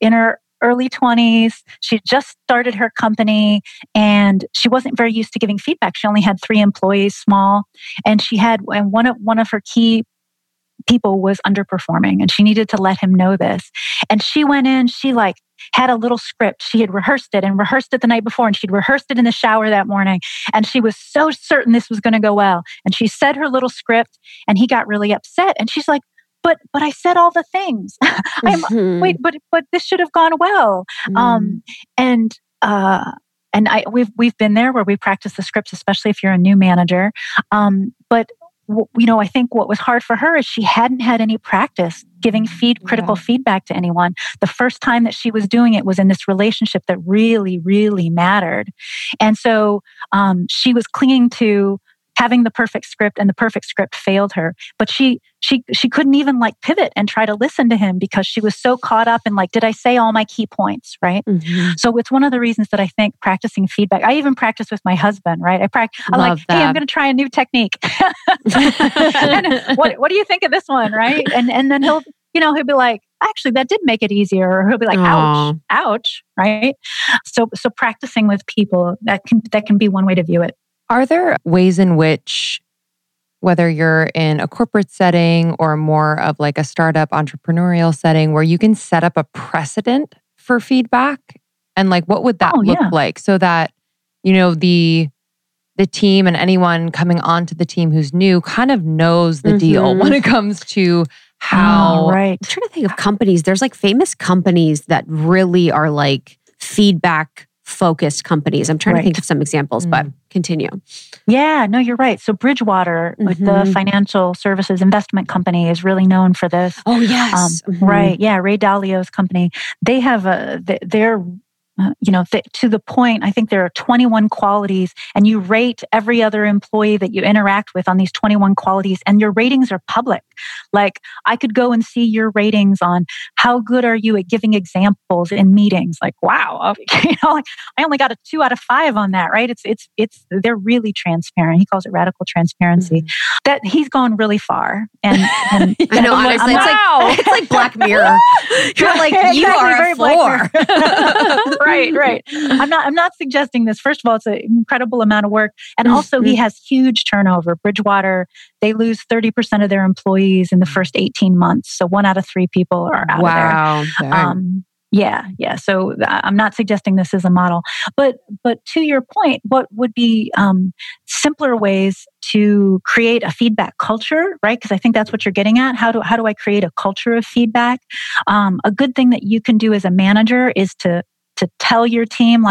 in her early 20s. She just started her company and she wasn't very used to giving feedback. She only had 3 employees, small, and one of her key people was underperforming and she needed to let him know this. And she went in, she like had a little script. She had rehearsed it the night before, and she'd rehearsed it in the shower that morning. And she was so certain this was going to go well. And she said her little script, and he got really upset. And she's like, but I said all the things. Wait, but this should have gone well. And we've been there where we practice the scripts, especially if you're a new manager. But I think what was hard for her is she hadn't had any practice giving critical feedback to anyone. The first time that she was doing it was in this relationship that really, really mattered. And so she was clinging to having the perfect script, and the perfect script failed her. But she couldn't even pivot and try to listen to him because she was so caught up in did I say all my key points, right? Mm-hmm. So it's one of the reasons that I think practicing feedback, I even practice with my husband, right? I'm I'm going to try a new technique. And what do you think of this one, right? And then he'll be like, actually, that did make it easier. Or he'll be like, ouch, right? So practicing with people, that can be one way to view it. Are there ways in which, whether you're in a corporate setting or more of a startup entrepreneurial setting, where you can set up a precedent for feedback? And what would that look like, so that, the team and anyone coming onto the team who's new kind of knows the deal when it comes to how... Oh, right. I'm trying to think of companies. There's famous companies that really are feedback focused companies. I'm trying to think of some examples, but continue. Yeah, no, you're right. So Bridgewater, the financial services investment company, is really known for this. Oh, yes. Right. Yeah. Ray Dalio's company. They have to the point, I think there are 21 qualities, and you rate every other employee that you interact with on these 21 qualities, and your ratings are public. I could go and see your ratings on how good are you at giving examples in meetings. Wow, I only got a 2 out of 5 on that, right? It's they're really transparent. He calls it radical transparency. That he's gone really far. And I know, honestly, it's like Black Mirror. You're you are a 4. Right. I'm not suggesting this. First of all, it's an incredible amount of work. And also he has huge turnover. Bridgewater, they lose 30% of their employees in the first 18 months. So 1 out of 3 people are out of there. Wow. Yeah. So I'm not suggesting this is a model. But to your point, what would be simpler ways to create a feedback culture, right? Because I think that's what you're getting at. How do I create a culture of feedback? A good thing that you can do as a manager is to tell your team,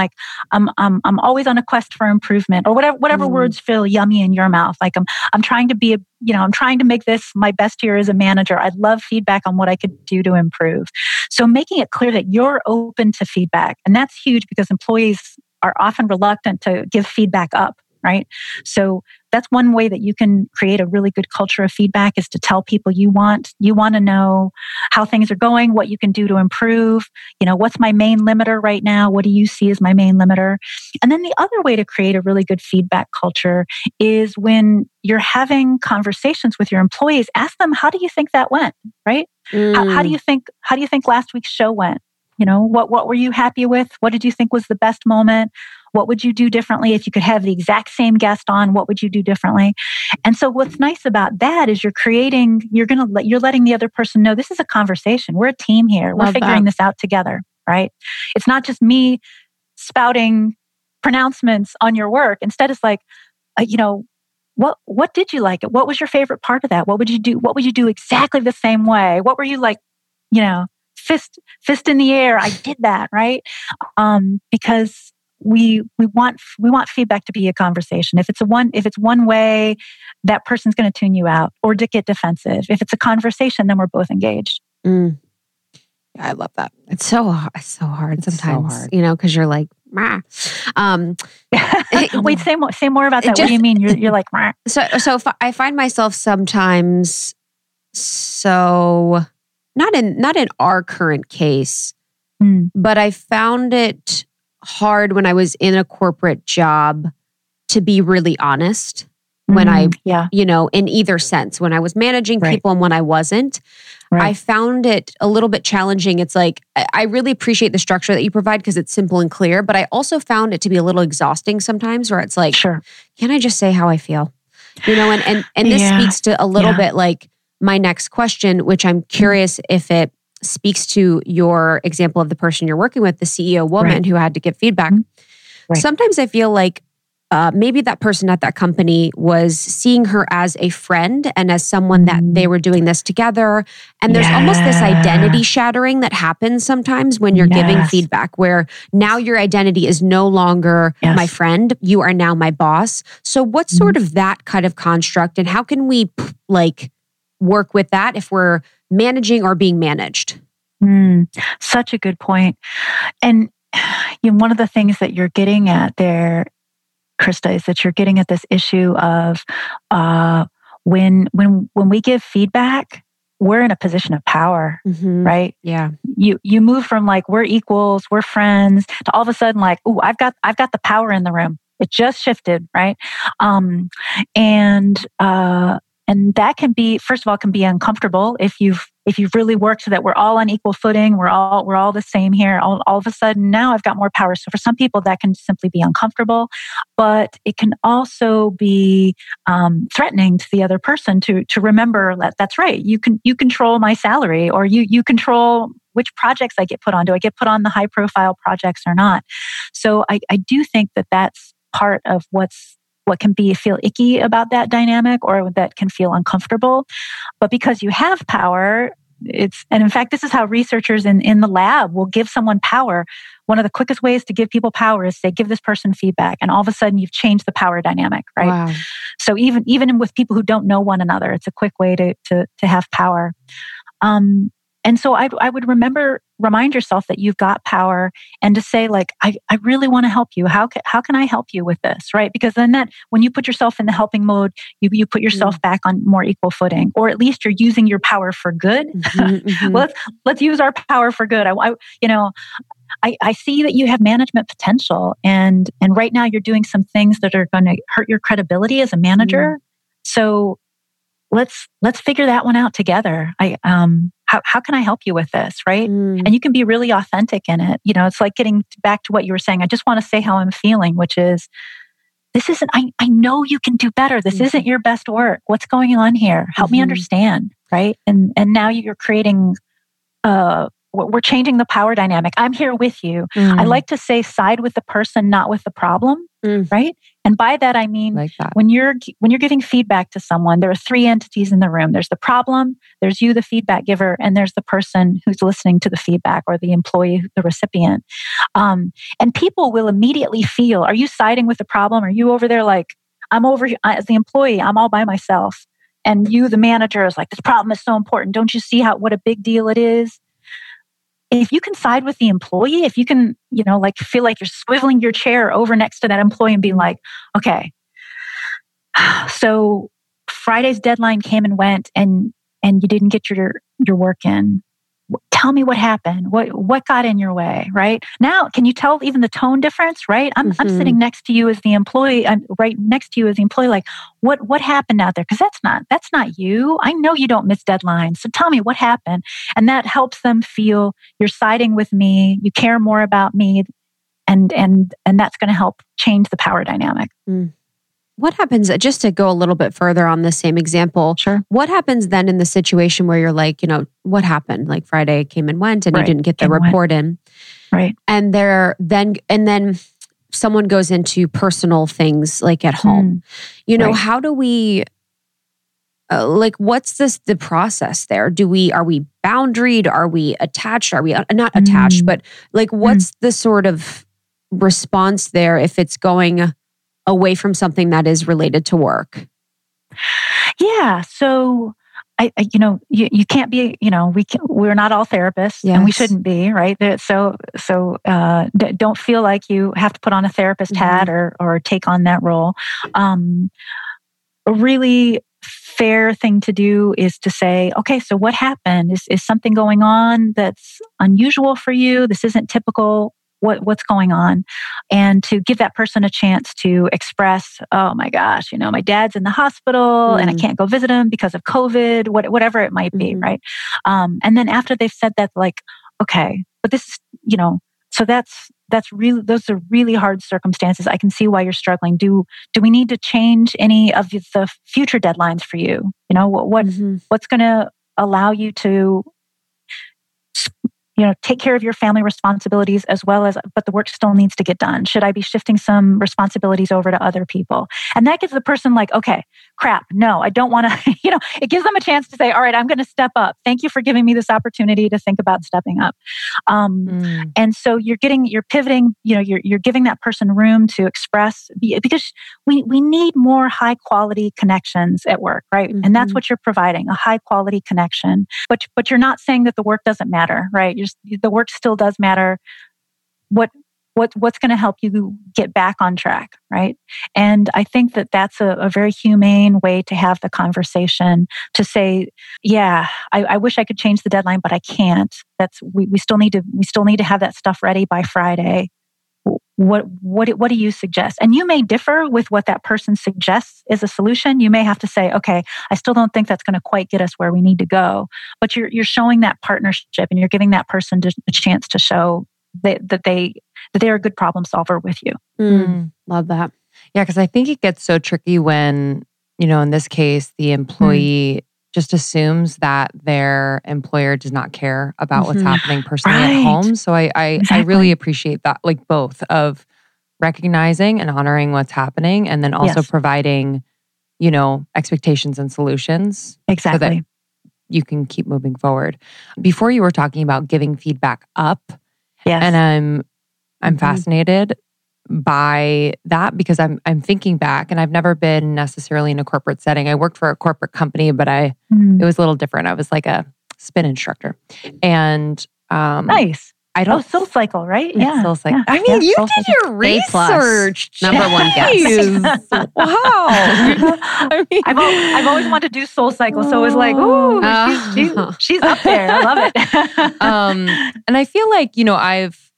I'm always on a quest for improvement, or whatever words feel yummy in your mouth. I'm trying to be I'm trying to make this my best year as a manager. I'd love feedback on what I could do to improve. So making it clear that you're open to feedback, and that's huge because employees are often reluctant to give feedback up, right? So that's one way that you can create a really good culture of feedback, is to tell people you want to know how things are going, what you can do to improve, what's my main limiter right now? What do you see as my main limiter? And then the other way to create a really good feedback culture is when you're having conversations with your employees, ask them, how do you think that went, right? How do you think last week's show went? What were you happy with? What did you think was the best moment? What would you do differently? If you could have the exact same guest on, what would you do differently? And so what's nice about that is you're letting the other person know this is a conversation. We're a team here. We're figuring this out together, right? It's not just me spouting pronouncements on your work. Instead, it's what did you like it? What was your favorite part of that? What would you do? What would you do exactly the same way? What were you fist in the air? I did that, right? Because we want feedback to be a conversation. If it's one way, that person's going to tune you out or to get defensive. If it's a conversation, then we're both engaged. Yeah, I love that. It's so hard sometimes. Because you're like, mah. Wait, say more about that. What do you mean? You're like, mah. So I find myself sometimes, so not in our current case, but I found it hard when I was in a corporate job to be really honest when in either sense, when I was managing people and when I wasn't. Right. I found it a little bit challenging. It's I really appreciate the structure that you provide because it's simple and clear, but I also found it to be a little exhausting sometimes, where it's can I just say how I feel? And this speaks to a little bit my next question, which I'm curious if it speaks to your example of the person you're working with, the CEO woman who had to give feedback. Right. Sometimes I feel like maybe that person at that company was seeing her as a friend and as someone that they were doing this together. And there's almost this identity shattering that happens sometimes when you're giving feedback, where now your identity is no longer my friend. You are now my boss. So what's sort of that kind of construct, and how can we like work with that if we're managing or being managed? Such a good point. And you know, one of the things that you're getting at there, Krista, is that you're getting at this issue of when we give feedback, we're in a position of power, right? Yeah. You move from like we're equals, we're friends, to all of a sudden like, ooh, I've got the power in the room. It just shifted, right? And that can be, first of all, can be uncomfortable if you've really worked so that we're all on equal footing, we're all the same here. All of a sudden now I've got more power. So for some people that can simply be uncomfortable, but it can also be threatening to the other person to remember that that's right. You control my salary, or you control which projects I get put on. Do I get put on the high profile projects or not? So I do think that that's part of what can be feel icky about that dynamic, or that can feel uncomfortable. But because you have power, and in fact, this is how researchers in the lab will give someone power. One of the quickest ways to give people power is say, give this person feedback. And all of a sudden you've changed the power dynamic, right? Wow. So even with people who don't know one another, it's a quick way to have power. And so I would remind yourself that you've got power, and to say like, I really want to help you. How can I help you with this? Right? Because then that, when you put yourself in the helping mode, you put yourself back on more equal footing, or at least you're using your power for good. Well, let's use our power for good. I see that you have management potential, and right now you're doing some things that are going to hurt your credibility as a manager. So let's figure that one out together. How can I help you with this, right? And you can be really authentic in it. You know, it's like getting back to what you were saying. I just want to say how I'm feeling, which is, this isn't, I know you can do better. This isn't your best work. What's going on here? Help me understand, right? And now you're creating, we're changing the power dynamic. I'm here with you. I like to say side with the person, not with the problem, right? And by that, I mean, like that. When you're giving feedback to someone, there are three entities in the room. There's the problem, there's you, the feedback giver, and there's the person who's listening to the feedback, or the employee, the recipient. And people will immediately feel, are you siding with the problem? Are you over there like, I'm over here, as the employee, I'm all by myself. And you, the manager, is like, this problem is so important. Don't you see what a big deal it is? If you can side with the employee, if you can, like feel like you're swiveling your chair over next to that employee and being like, okay, so Friday's deadline came and went, and you didn't get your work in. Tell me what happened. What got in your way, right? Now, can you tell even the tone difference, right? I'm sitting next to you as the employee. I'm right next to you as the employee. Like, what happened out there? Because that's not you. I know you don't miss deadlines. So tell me what happened, and that helps them feel you're siding with me. You care more about me, and that's going to help change the power dynamic. What happens, just to go a little bit further on the same example, sure. What happens then in the situation where you're like, what happened? Like Friday came and went, and you didn't get the report in. Right. And then someone goes into personal things like at home. How do we, what's the process there? Are we boundaried? Are we attached? Are we not attached, but like, what's the sort of response there if it's going away from something that is related to work? Yeah. So you can't be, we're not all therapists, and we shouldn't be, right? So don't feel like you have to put on a therapist hat or take on that role. A really fair thing to do is to say, okay, so what happened? Is something going on that's unusual for you? This isn't typical. What's going on? And to give that person a chance to express, oh my gosh, my dad's in the hospital and I can't go visit him because of COVID, whatever it might be, right? And then after they've said that, like, okay, but this, so that's really, those are really hard circumstances. I can see why you're struggling. Do we need to change any of the future deadlines for you? What's going to allow you to you know, take care of your family responsibilities as well as, but the work still needs to get done. Should I be shifting some responsibilities over to other people? And that gives the person like, okay, crap, no, I don't want to, you know, it gives them a chance to say, all right, I'm going to step up. Thank you for giving me this opportunity to think about stepping up. And so you're pivoting, you know, you're giving that person room to express, because we need more high quality connections at work, right? Mm-hmm. And that's what you're providing, a high quality connection, but you're not saying that the work doesn't matter, right? The work still does matter. What's going to help you get back on track, right? And I think that that's a very humane way to have the conversation. To say, yeah, I wish I could change the deadline, but I can't. That's we still need to have that stuff ready by Friday. What do you suggest? And you may differ with what that person suggests is a solution. You may have to say, okay, I still don't think that's going to quite get us where we need to go. But you're showing that partnership, and you're giving that person a chance to show that they're a good problem solver with you. Love that. Yeah, because I think it gets so tricky when, you know, in this case, the employee just assumes that their employer does not care about what's happening personally at home. So I really appreciate that, like both of recognizing and honoring what's happening, and then also providing, you know, expectations and solutions. Exactly. So that you can keep moving forward. Before you were talking about giving feedback up. Yes. And I'm fascinated by that, because I'm thinking back, and I've never been necessarily in a corporate setting. I worked for a corporate company, but it was a little different. I was like a spin instructor, and nice. I don't. Oh, Soul Cycle, right? Yeah, Soul Cycle. Yeah. I mean, you did Cycle. Your research. Number one guest. Wow. I mean, I've always wanted to do Soul Cycle, so it was like, ooh, she's up there. I love it. And I feel like, you know, I've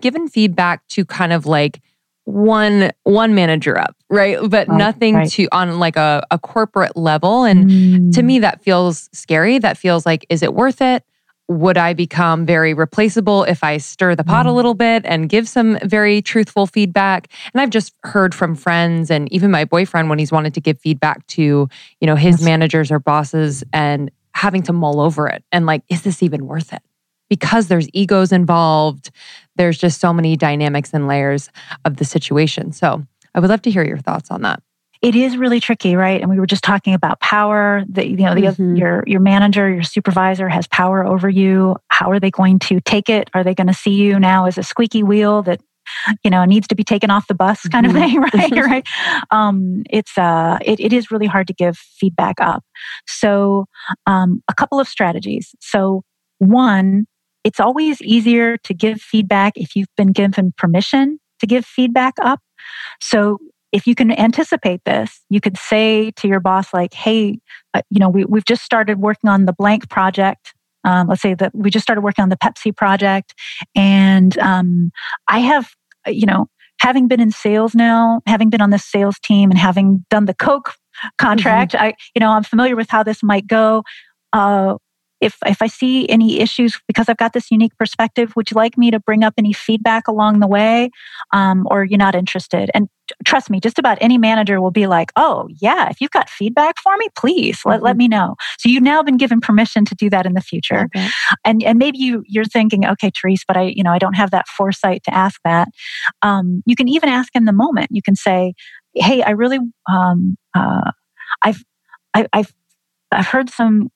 given feedback to kind of like one manager up, right? But nothing to on like a corporate level, and to me that feels scary. That feels like, is it worth it? Would I become very replaceable if I stir the pot a little bit and give some very truthful feedback? And I've just heard from friends, and even my boyfriend, when he's wanted to give feedback to, you know, his managers or bosses, and having to mull over it and like, is this even worth it? Because there's egos involved. There's just so many dynamics and layers of the situation. So I would love to hear your thoughts on that. It is really tricky, right? And we were just talking about power. Your manager, your supervisor has power over you. How are they going to take it? Are they going to see you now as a squeaky wheel that, you know, needs to be taken off the bus, kind of thing, right? Right. It is really hard to give feedback up. So, a couple of strategies. So, one, it's always easier to give feedback if you've been given permission to give feedback up. So, if you can anticipate this, you could say to your boss, like, hey, you know, we've just started working on the blank project. Let's say that we just started working on the Pepsi project. And I have, you know, having been in sales now, having been on this sales team and having done the Coke contract, I'm familiar with how this might go. If I see any issues, because I've got this unique perspective, would you like me to bring up any feedback along the way? Or you're not interested? And trust me, just about any manager will be like, oh yeah, if you've got feedback for me, please let me know. So you've now been given permission to do that in the future. Okay. And maybe you're thinking, okay, Therese, but I don't have that foresight to ask that. You can even ask in the moment. You can say, hey, I really, I've heard some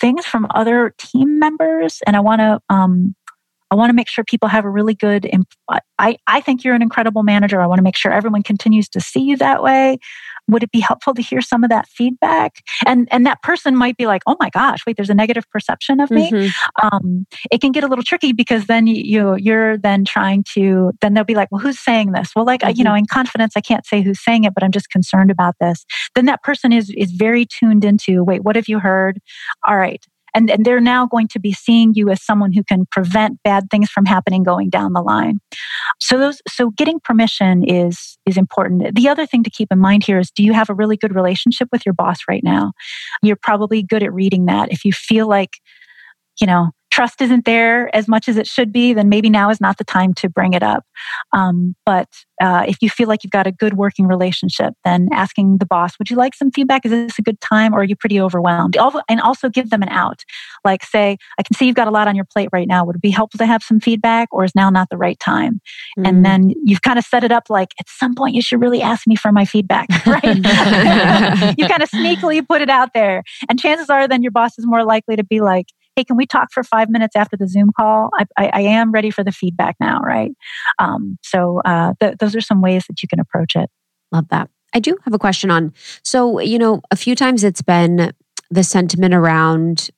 things from other team members, and I want to make sure people have a really good. I think you're an incredible manager. I want to make sure everyone continues to see you that way. Would it be helpful to hear some of that feedback? And that person might be like, oh my gosh, wait, there's a negative perception of me. It can get a little tricky, because then you're then they'll be like, well, who's saying this? Well, like you know, in confidence, I can't say who's saying it, but I'm just concerned about this. Then that person is very tuned into, wait, what have you heard? All right. And they're now going to be seeing you as someone who can prevent bad things from happening going down the line. So getting permission is important. The other thing to keep in mind here is, do you have a really good relationship with your boss right now? You're probably good at reading that. If you feel like, you know, trust isn't there as much as it should be, then maybe now is not the time to bring it up. But if you feel like you've got a good working relationship, then asking the boss, would you like some feedback? Is this a good time, or are you pretty overwhelmed? And also give them an out. Like, say, I can see you've got a lot on your plate right now. Would it be helpful to have some feedback, or is now not the right time? Mm-hmm. And then you've kind of set it up like, at some point you should really ask me for my feedback, right? You kind of sneakily put it out there. And chances are then your boss is more likely to be like, hey, can we talk for 5 minutes after the Zoom call? I am ready for the feedback now, right? Those are some ways that you can approach it. Love that. I do have a question on, so, you know, a few times it's been the sentiment around,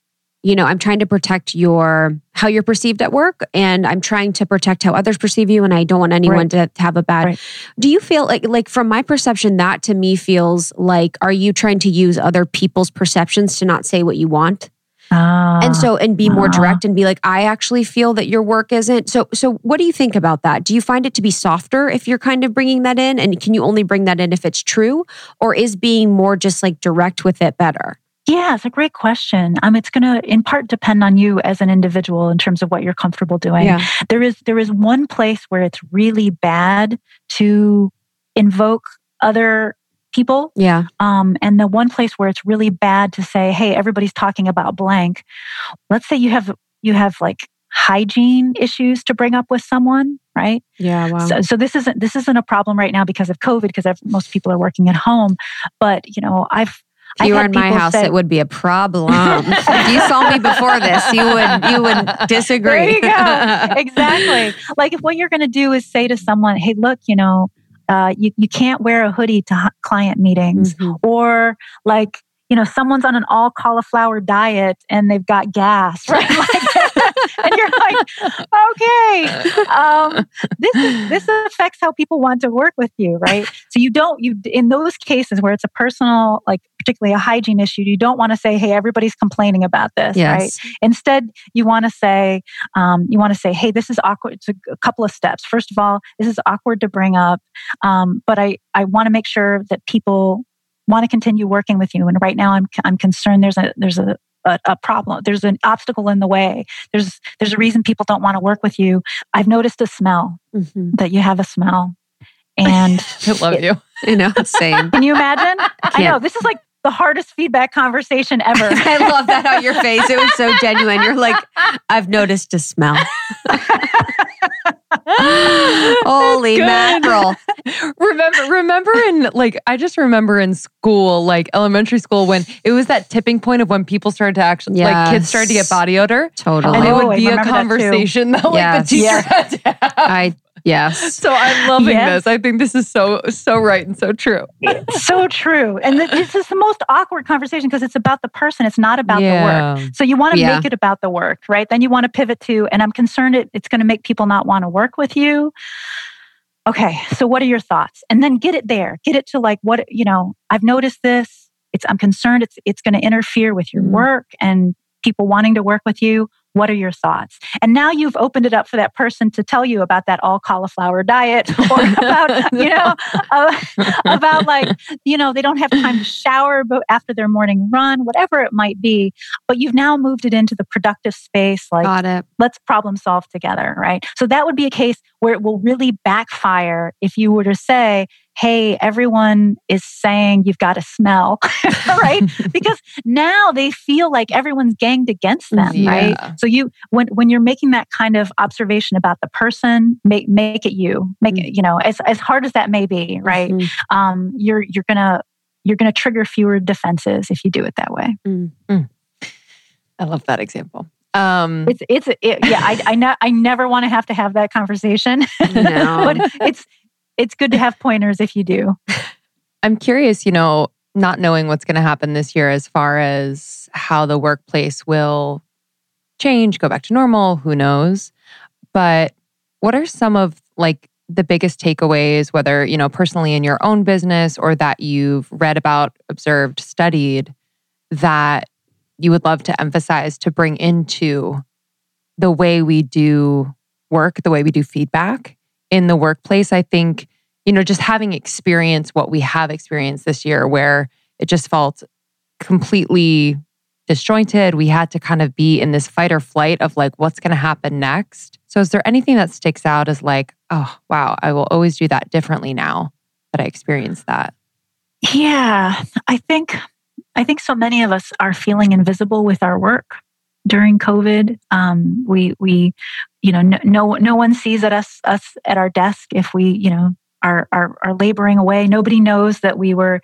you know, I'm trying to protect how you're perceived at work, and I'm trying to protect how others perceive you, and I don't want anyone to have a bad... Right. Do you feel like from my perception, that to me feels like, are you trying to use other people's perceptions to not say what you want? And be more direct and be like, I actually feel that your work isn't. So what do you think about that? Do you find it to be softer if you're kind of bringing that in? And can you only bring that in if it's true? Or is being more just like direct with it better? Yeah, it's a great question. It's going to in part depend on you as an individual in terms of what you're comfortable doing. Yeah. There is one place where it's really bad to invoke other people. Yeah. And the one place where it's really bad to say, hey, everybody's talking about blank. Let's say you have like hygiene issues to bring up with someone, right? Yeah. Wow. So this isn't a problem right now because of COVID, because most people are working at home. But you know, if you were in my house, it would be a problem. If you saw me before this, you would disagree. There you go. Exactly. Like if what you're going to do is say to someone, hey, look, you know, you can't wear a hoodie to client meetings, mm-hmm. or like, you know, someone's on an all cauliflower diet and they've got gas, right? Like, and you're like, okay, this affects how people want to work with you, right? So you in those cases where it's a personal, like particularly a hygiene issue, you don't want to say, hey, everybody's complaining about this, yes. right? Instead, you want to say, hey, this is awkward. It's a couple of steps. First of all, this is awkward to bring up, but I want to make sure that people want to continue working with you. And right now I'm concerned there's a problem. There's an obstacle in the way. There's a reason people don't want to work with you. I've noticed a smell, mm-hmm. that you have a smell. And I love you. You know, same. Can you imagine? I know this is like the hardest feedback conversation ever. I love that on your face. It was so genuine. You're like, I've noticed a smell. Holy mackerel. Remember in like, I just remember in school, like elementary school, when it was that tipping point of when people started to actually, yes. like kids started to get body odor. Totally. And it would be a conversation that like yes. the teacher yes. had to have. Yes. So I'm loving yes. this. I think this is so right and so true. So true. And this is the most awkward conversation because it's about the person. It's not about the work. So you want to make it about the work, right? Then you want to pivot to, and I'm concerned it's going to make people not want to work with you. Okay. So what are your thoughts? And then get it there. Get it to like, what, you know, I've noticed this. I'm concerned it's going to interfere with your work and people wanting to work with you. What are your thoughts? And now you've opened it up for that person to tell you about that all cauliflower diet, or about, you know, about like, you know, they don't have time to shower after their morning run, whatever it might be. But you've now moved it into the productive space. Like, got it. Let's problem solve together, right? So that would be a case where it will really backfire if you were to say, hey, everyone is saying you've got a smell, right? Because now they feel like everyone's ganged against them, right? So when you're making that kind of observation about the person, make it you, make it, you know, as hard as that may be, right? Mm-hmm. You're gonna trigger fewer defenses if you do it that way. Mm-hmm. I love that example. I never want to have that conversation, no. But it's good to have pointers if you do. I'm curious, you know, not knowing what's going to happen this year as far as how the workplace will change, go back to normal, who knows? But what are some of like the biggest takeaways, whether, you know, personally in your own business or that you've read about, observed, studied, that you would love to emphasize to bring into the way we do work, the way we do feedback in the workplace? I think, you know, just having experienced what we have experienced this year, where it just felt completely disjointed. We had to kind of be in this fight or flight of like, what's going to happen next? So is there anything that sticks out as like, oh, wow, I will always do that differently now that I experienced that? Yeah, I think so many of us are feeling invisible with our work during COVID. We you know, no one sees at us at our desk if we, you know, are laboring away. Nobody knows that we were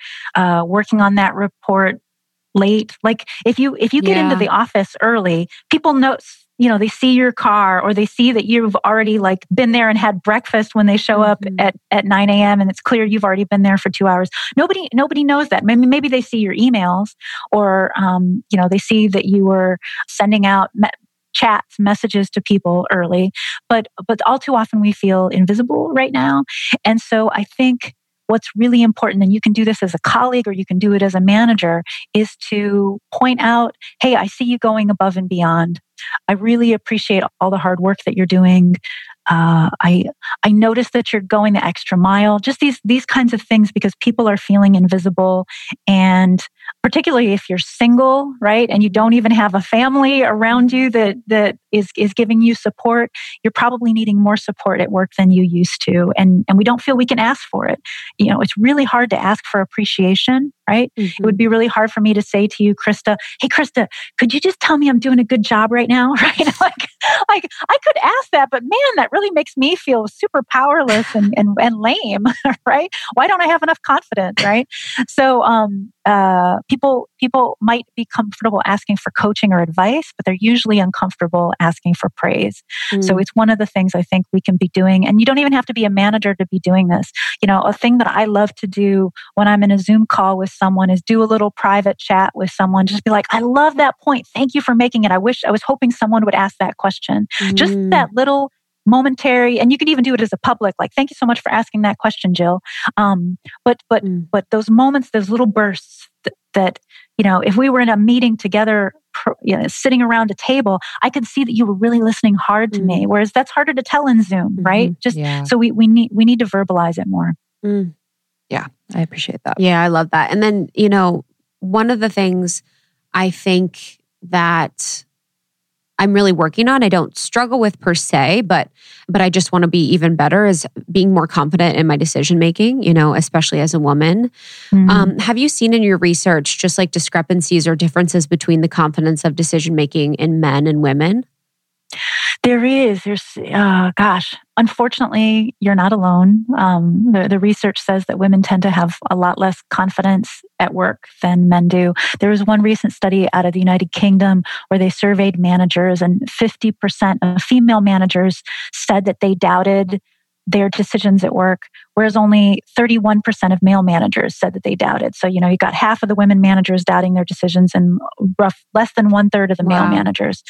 working on that report late. Like if you get into the office early, people know. You know, they see your car or they see that you've already like been there and had breakfast when they show up at 9 a.m. and it's clear you've already been there for 2 hours. Nobody knows that. Maybe they see your emails or, you know, they see that you were sending out chats, messages to people early. But all too often we feel invisible right now. And so I think what's really important, and you can do this as a colleague or you can do it as a manager, is to point out, hey, I see you going above and beyond. I really appreciate all the hard work that you're doing. I notice that you're going the extra mile. Just these kinds of things, because people are feeling invisible. And particularly if you're single, right? And you don't even have a family around you that is giving you support, you're probably needing more support at work than you used to. And we don't feel we can ask for it. You know, it's really hard to ask for appreciation, right? Mm-hmm. It would be really hard for me to say to you, Krista, hey, Krista, could you just tell me I'm doing a good job right now? Right? like I could ask that, but man, that really makes me feel super powerless and lame, right? Why don't I have enough confidence, right? So, people might be comfortable asking for coaching or advice, but they're usually uncomfortable asking for praise. Mm. So it's one of the things I think we can be doing. And you don't even have to be a manager to be doing this. You know, a thing that I love to do when I'm in a Zoom call with someone is do a little private chat with someone. Just be like, I love that point. Thank you for making it. I was hoping someone would ask that question. Mm. Just that little momentary, and you can even do it as a public, like, thank you so much for asking that question, Jill. But those moments, those little bursts that, you know, if we were in a meeting together, you know, sitting around a table, I could see that you were really listening hard to me, whereas that's harder to tell in Zoom, right? Just so we need to verbalize it more. Mm. Yeah, I appreciate that. Yeah, I love that. And then, you know, one of the things I think that I'm really working on, I don't struggle with per se, but I just want to be even better, is being more confident in my decision-making, you know, especially as a woman. Mm-hmm. Have you seen in your research just like discrepancies or differences between the confidence of decision-making in men and women? There is. Unfortunately, you're not alone. The research says that women tend to have a lot less confidence at work than men do. There was one recent study out of the United Kingdom where they surveyed managers, and 50% of female managers said that they doubted their decisions at work, whereas only 31% of male managers said that they doubted. So, you know, you got half of the women managers doubting their decisions and less than 1/3 of the male managers.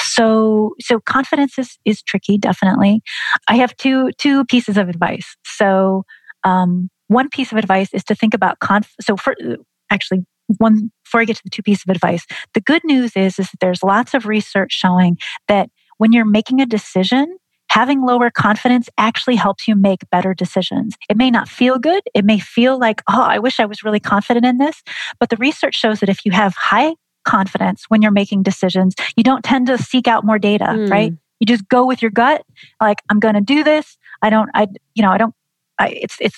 So confidence is tricky, definitely. I have two pieces of advice. So, one piece of advice is to think about before I get to the two pieces of advice, the good news is that there's lots of research showing that when you're making a decision, having lower confidence actually helps you make better decisions. It may not feel good. It may feel like, oh, I wish I was really confident in this. But the research shows that if you have high confidence when you're making decisions, you don't tend to seek out more data, right? You just go with your gut. Like, I'm going to do this. It's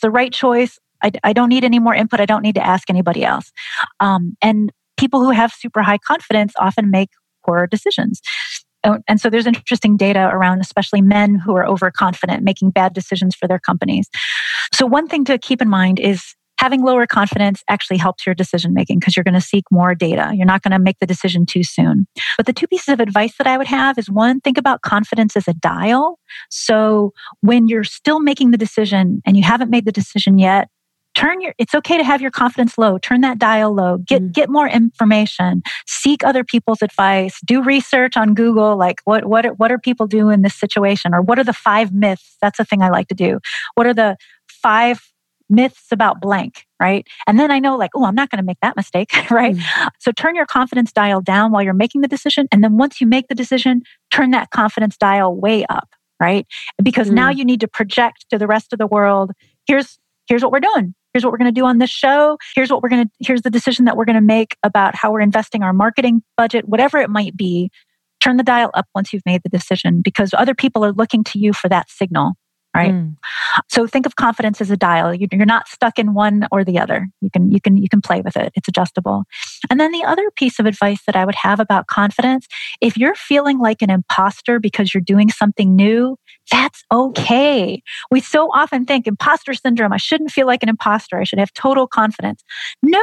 the right choice. I don't need any more input. I don't need to ask anybody else. And people who have super high confidence often make poorer decisions. And so there's interesting data around, especially men who are overconfident, making bad decisions for their companies. So one thing to keep in mind is having lower confidence actually helps your decision-making because you're going to seek more data. You're not going to make the decision too soon. But the two pieces of advice that I would have is, one, think about confidence as a dial. So when you're still making the decision and you haven't made the decision yet, it's okay to have your confidence low. Turn that dial low. Get more information. Seek other people's advice. Do research on Google. Like, what are people doing in this situation? Or what are the 5 myths? That's a thing I like to do. What are the 5 myths about blank, right? And then I know, like, oh, I'm not going to make that mistake, right? Mm. So turn your confidence dial down while you're making the decision. And then once you make the decision, turn that confidence dial way up, right? Because now you need to project to the rest of the world, here's what we're doing. Here's what we're going to do on this show. Here's the decision that we're going to make about how we're investing our marketing budget, whatever it might be. Turn the dial up once you've made the decision, because other people are looking to you for that signal, right? Mm. So think of confidence as a dial. You're not stuck in one or the other. You can play with it. It's adjustable. And then the other piece of advice that I would have about confidence, if you're feeling like an imposter because you're doing something new, that's okay. We so often think imposter syndrome, I shouldn't feel like an imposter. I should have total confidence. No.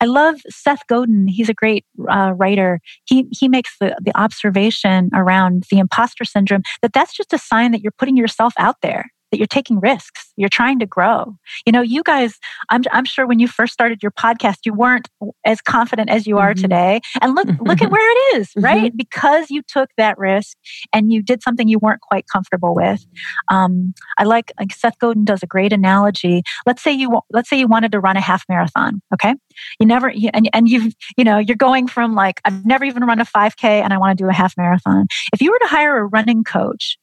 I love Seth Godin. He's a great writer. He makes the observation around the imposter syndrome that's just a sign that you're putting yourself out there, that you're taking risks, you're trying to grow. You know, you guys, I'm sure when you first started your podcast, you weren't as confident as you are today. And look at where it is, right? Because you took that risk and you did something you weren't quite comfortable with. I like Seth Godin does a great analogy. Let's say you wanted to run a half marathon, okay? You're going from like, I've never even run a 5K and I want to do a half marathon. If you were to hire a running coach,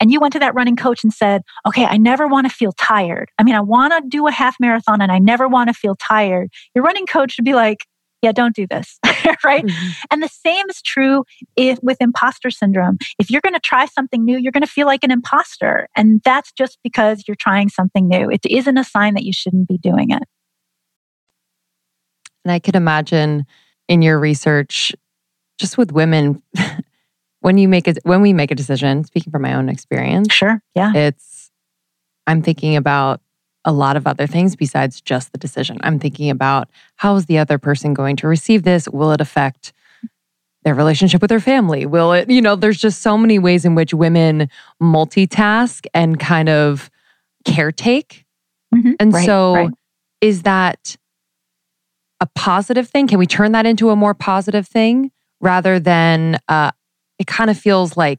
and you went to that running coach and said, okay, I never want to feel tired. I mean, I want to do a half marathon and I never want to feel tired. Your running coach would be like, yeah, don't do this, right? Mm-hmm. And the same is true with imposter syndrome. If you're going to try something new, you're going to feel like an imposter. And that's just because you're trying something new. It isn't a sign that you shouldn't be doing it. And I could imagine in your research, just with women... When we make a decision, speaking from my own experience, sure, yeah, I'm thinking about a lot of other things besides just the decision. I'm thinking about how is the other person going to receive this? Will it affect their relationship with their family? Will it? You know, there's just so many ways in which women multitask and kind of caretake. Mm-hmm. And right, so, right. Is that a positive thing? Can we turn that into a more positive thing rather than? It kind of feels like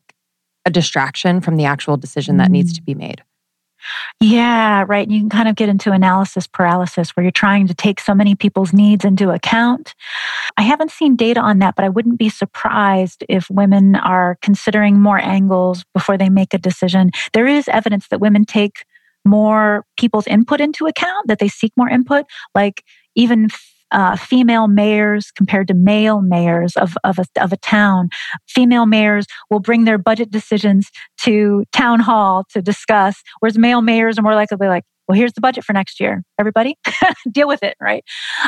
a distraction from the actual decision that needs to be made. Yeah, right. You can kind of get into analysis paralysis where you're trying to take so many people's needs into account. I haven't seen data on that, but I wouldn't be surprised if women are considering more angles before they make a decision. There is evidence that women take more people's input into account, that they seek more input, like even female mayors compared to male mayors of a town. Female mayors will bring their budget decisions to town hall to discuss, whereas male mayors are more likely to be like, well, here's the budget for next year. Everybody deal with it, right?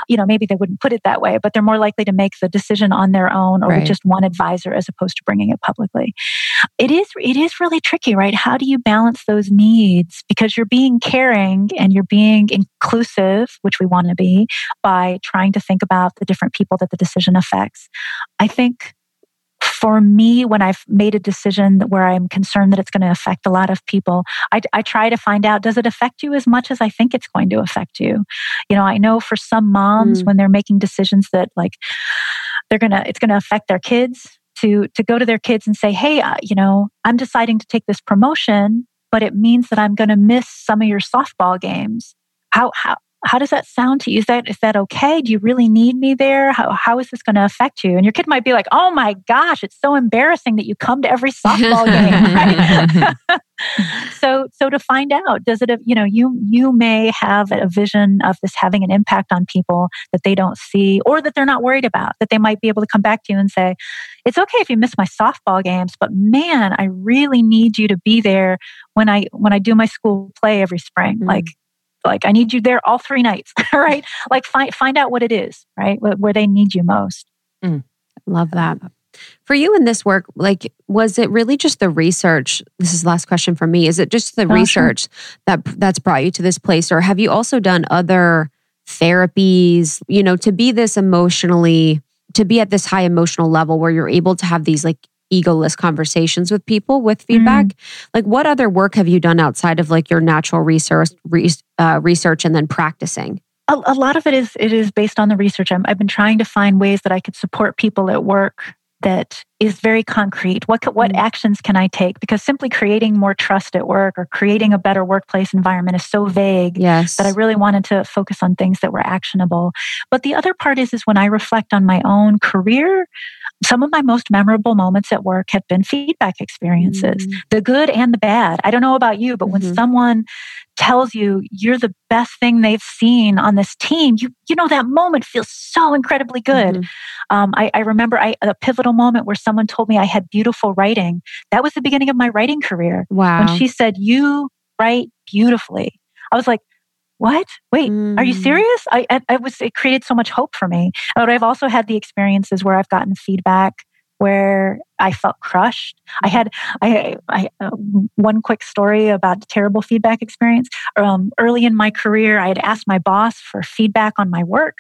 You know, maybe they wouldn't put it that way, but they're more likely to make the decision on their own or with just one advisor as opposed to bringing it publicly. It is really tricky, right? How do you balance those needs? Because you're being caring and you're being inclusive, which we want to be, by trying to think about the different people that the decision affects. I think for me, when I've made a decision where I'm concerned that it's going to affect a lot of people, I try to find out, does it affect you as much as I think it's going to affect you? You know, I know for some moms when they're making decisions that like it's going to affect their kids, to go to their kids and say, hey, I'm deciding to take this promotion, but it means that I'm going to miss some of your softball games. How does that sound to you? Is that okay? Do you really need me there? How is this going to affect you? And your kid might be like, oh my gosh, it's so embarrassing that you come to every softball game, right? So to find out, does it, you may have a vision of this having an impact on people that they don't see or that they're not worried about, that they might be able to come back to you and say, it's okay if you miss my softball games, but man, I really need you to be there when I do my school play every spring. Like I need you there all 3 nights, right? Like find out what it is, right? Where they need you most. Love that. For you in this work, like, was it really just the research? This is the last question for me. Is it just the research that's brought you to this place? Or have you also done other therapies, to be at this high emotional level where you're able to have these like egoless conversations with people with feedback? Like, what other work have you done outside of like your natural research and then practicing? A lot of it is based on the research. I've been trying to find ways that I could support people at work that is very concrete. What actions can I take? Because simply creating more trust at work or creating a better workplace environment is so vague that I really wanted to focus on things that were actionable. But the other part is when I reflect on my own career, Some of my most memorable moments at work have been feedback experiences, the good and the bad. I don't know about you, but when someone tells you you're the best thing they've seen on this team, you know, that moment feels so incredibly good. I remember a pivotal moment where someone told me I had beautiful writing. That was the beginning of my writing career. Wow. When she said, "You write beautifully." I was like, "What? Wait, are you serious?" It created so much hope for me. But I've also had the experiences where I've gotten feedback where I felt crushed. I had one quick story about a terrible feedback experience. Early in my career, I had asked my boss for feedback on my work.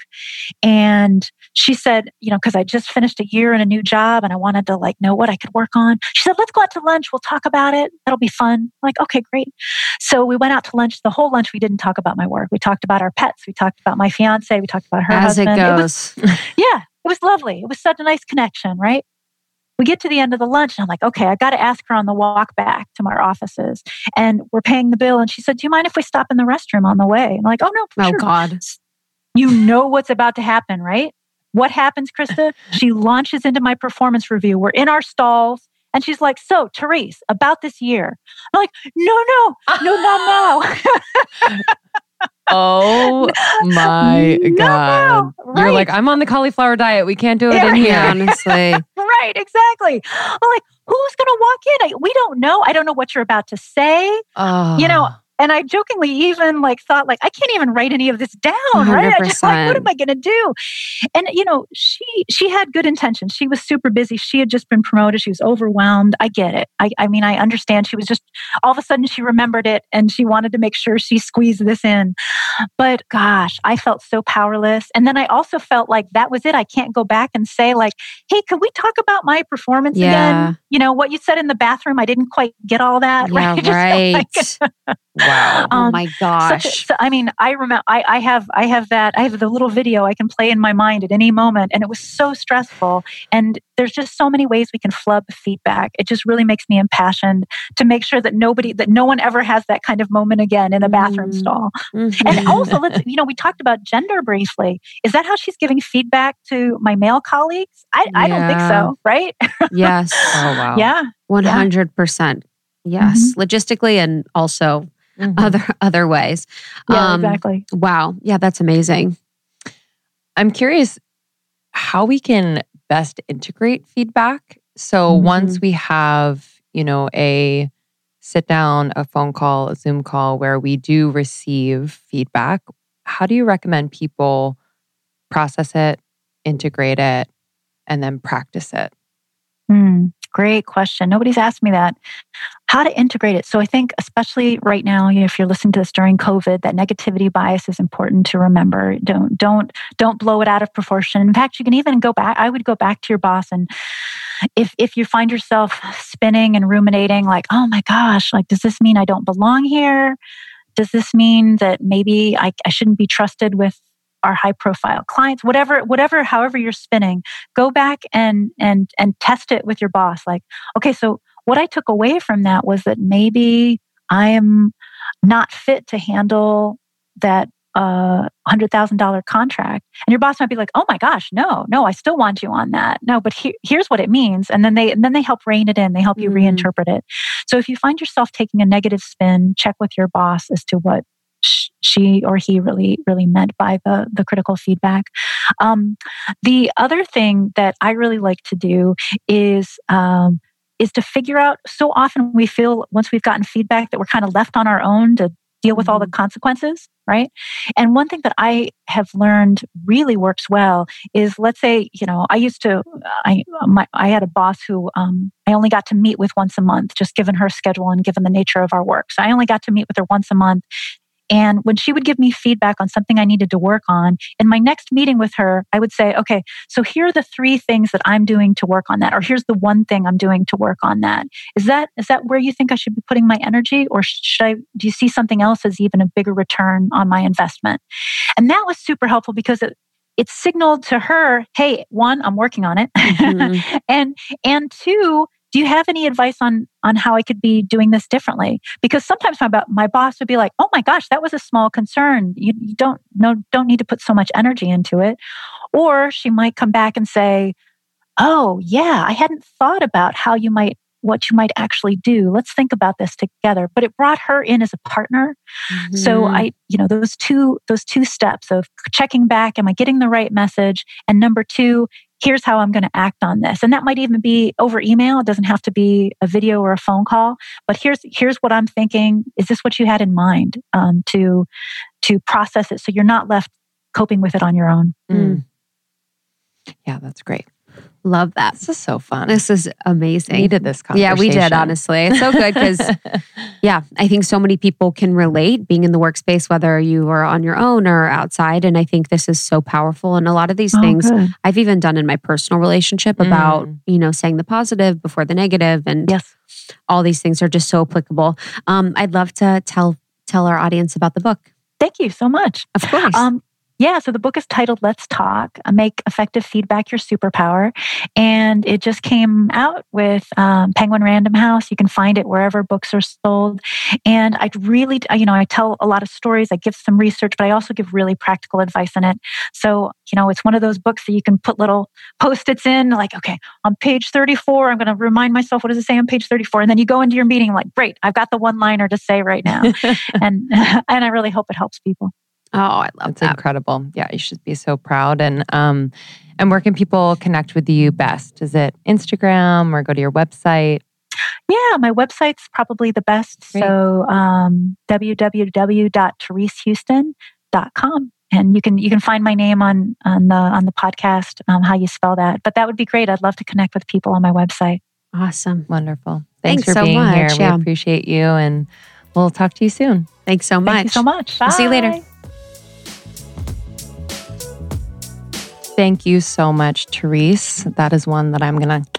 And she said, you know, because I just finished a year in a new job and I wanted to know what I could work on. She said, "Let's go out to lunch. We'll talk about it. That'll be fun." I'm like, okay, great. So we went out to lunch. The whole lunch, we didn't talk about my work. We talked about our pets. We talked about my fiance. We talked about her husband. As it goes. It was lovely. It was such a nice connection, right? We get to the end of the lunch and I'm like, okay, I got to ask her on the walk back to our offices, and we're paying the bill. And she said, "Do you mind if we stop in the restroom on the way?" And I'm like, "Oh no, for sure." God. You know what's about to happen, right? What happens, Krista? She launches into my performance review. We're in our stalls and she's like, "So Therese, about this year." I'm like, no. Oh my God. No, right. You're like, "I'm on the cauliflower diet. We can't do it in here, honestly." Right, exactly. I'm like, who's going to walk in? We don't know. I don't know what you're about to say. And I jokingly even thought I can't even write any of this down, 100%. Right? I just what am I going to do? And she had good intentions. She was super busy. She had just been promoted. She was overwhelmed. I get it. I mean, I understand. She was just, all of a sudden she remembered it and she wanted to make sure she squeezed this in. But gosh, I felt so powerless. And then I also felt like that was it. I can't go back and say "Hey, could we talk about my performance again? You know, what you said in the bathroom, I didn't quite get all that." Yeah, right. Wow! Oh my gosh! I remember. I have that. I have the little video I can play in my mind at any moment, and it was so stressful. And there's just so many ways we can flub feedback. It just really makes me impassioned to make sure that no one ever has that kind of moment again in a bathroom stall. Mm-hmm. And also, we talked about gender briefly. Is that how she's giving feedback to my male colleagues? I don't think so. Right? Yes. Oh wow. Yeah. 100%. Yes. Mm-hmm. Logistically and also. Mm-hmm. Other ways. Yeah, exactly. Wow. Yeah, that's amazing. I'm curious how we can best integrate feedback. So once we have, a sit down, a phone call, a Zoom call where we do receive feedback, how do you recommend people process it, integrate it, and then practice it? Great question. Nobody's asked me that. How to integrate it. So I think especially right now, if you're listening to this during COVID, that negativity bias is important to remember. Don't blow it out of proportion. In fact, you can even go back. I would go back to your boss, and if you find yourself spinning and ruminating, oh my gosh, does this mean I don't belong here? Does this mean that maybe I shouldn't be trusted with our high profile clients, however you're spinning, go back and test it with your boss. Okay, so what I took away from that was that maybe I am not fit to handle that $100,000 contract. And your boss might be like, "Oh my gosh, no, I still want you on that. No, but here's what it means." And then they help rein it in. They help you reinterpret it. So if you find yourself taking a negative spin, check with your boss as to what she or he really meant by the critical feedback. The other thing that I really like to do is to figure out, so often we feel once we've gotten feedback that we're kind of left on our own to deal with all the consequences, right? And one thing that I have learned really works well is, let's say, I had a boss who I only got to meet with once a month, just given her schedule and given the nature of our work. So I only got to meet with her once a month. And when she would give me feedback on something I needed to work on, in my next meeting with her, I would say, "Okay, so here are the three things that I'm doing to work on that, or here's the one thing I'm doing to work on that. Is that where you think I should be putting my energy, or do you see something else as even a bigger return on my investment?" And that was super helpful because it signaled to her, "Hey, one, I'm working on it," and two, "Do you have any advice on how I could be doing this differently?" Because sometimes my boss would be like, "Oh my gosh, that was a small concern. You don't need to put so much energy into it." Or she might come back and say, oh yeah, I hadn't thought about what you might actually do. Let's think about this together. But it brought her in as a partner. Mm-hmm. So those two steps of checking back, am I getting the right message? And number two, here's how I'm going to act on this. And that might even be over email. It doesn't have to be a video or a phone call, but here's what I'm thinking. Is this what you had in mind to process it so you're not left coping with it on your own? Mm. Yeah, that's great. Love that. This is so fun. This is amazing. We did this conversation. Yeah, we did, honestly. It's so good because, yeah, I think so many people can relate being in the workspace, whether you are on your own or outside. And I think this is so powerful. And a lot of these things good. I've even done in my personal relationship about, saying the positive before the negative. And all these things are just so applicable. I'd love to tell our audience about the book. Thank you so much. Of course. Yeah, so the book is titled Let's Talk, Make Effective Feedback Your Superpower. And it just came out with Penguin Random House. You can find it wherever books are sold. And I really, I tell a lot of stories. I give some research, but I also give really practical advice in it. So, it's one of those books that you can put little Post-its in, like, okay, on page 34, I'm going to remind myself, what does it say on page 34? And then you go into your meeting like, great, I've got the one-liner to say right now. and I really hope it helps people. Oh, I love that. That's incredible. Yeah, you should be so proud. And where can people connect with you best? Is it Instagram or go to your website? Yeah, my website's probably the best. Great. So www.theresehuston.com. And you can find my name on the podcast, how you spell that. But that would be great. I'd love to connect with people on my website. Awesome. Wonderful. Thanks for being here. Yeah. We appreciate you, and we'll talk to you soon. Thanks so much. Thank you so much. Bye. We'll see you later. Thank you so much, Therese. That is one that I'm going to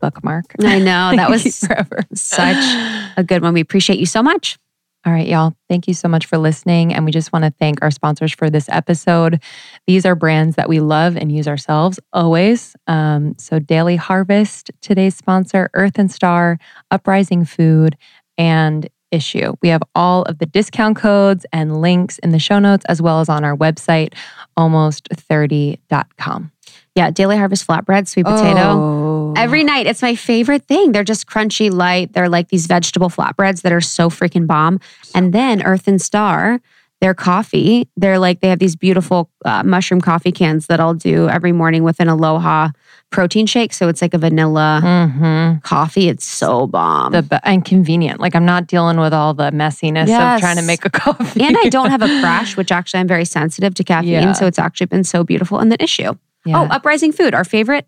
bookmark. I know. That was such a good one. We appreciate you so much. All right, y'all. Thank you so much for listening. And we just want to thank our sponsors for this episode. These are brands that we love and use ourselves always. So Daily Harvest, today's sponsor, Earth and Star, Uprising Food, and Issue. We have all of the discount codes and links in the show notes, as well as on our website, almost30.com. Yeah, Daily Harvest flatbread, sweet potato. Oh. Every night, it's my favorite thing. They're just crunchy, light. They're like these vegetable flatbreads that are so freaking bomb. And then Earth and Star, their coffee, they have these beautiful mushroom coffee cans that I'll do every morning with an Aloha protein shake. So it's like a vanilla coffee. It's so bomb. And convenient. Like, I'm not dealing with all the messiness of trying to make a coffee. And I don't have a crash, which actually I'm very sensitive to caffeine. Yeah. So it's actually been so beautiful. And then Issue. Yeah. Oh, Uprising Food, our favorite.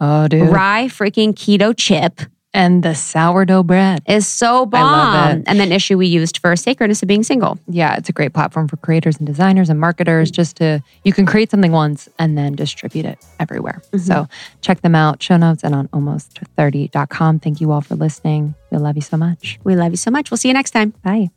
Oh, dude. Rye freaking keto chip. And the sourdough bread is so bomb. I love it. And then Issue we used for sacredness of being single. Yeah, it's a great platform for creators and designers and marketers you can create something once and then distribute it everywhere. Mm-hmm. So check them out, show notes and on almost30.com. Thank you all for listening. We love you so much. We'll see you next time. Bye.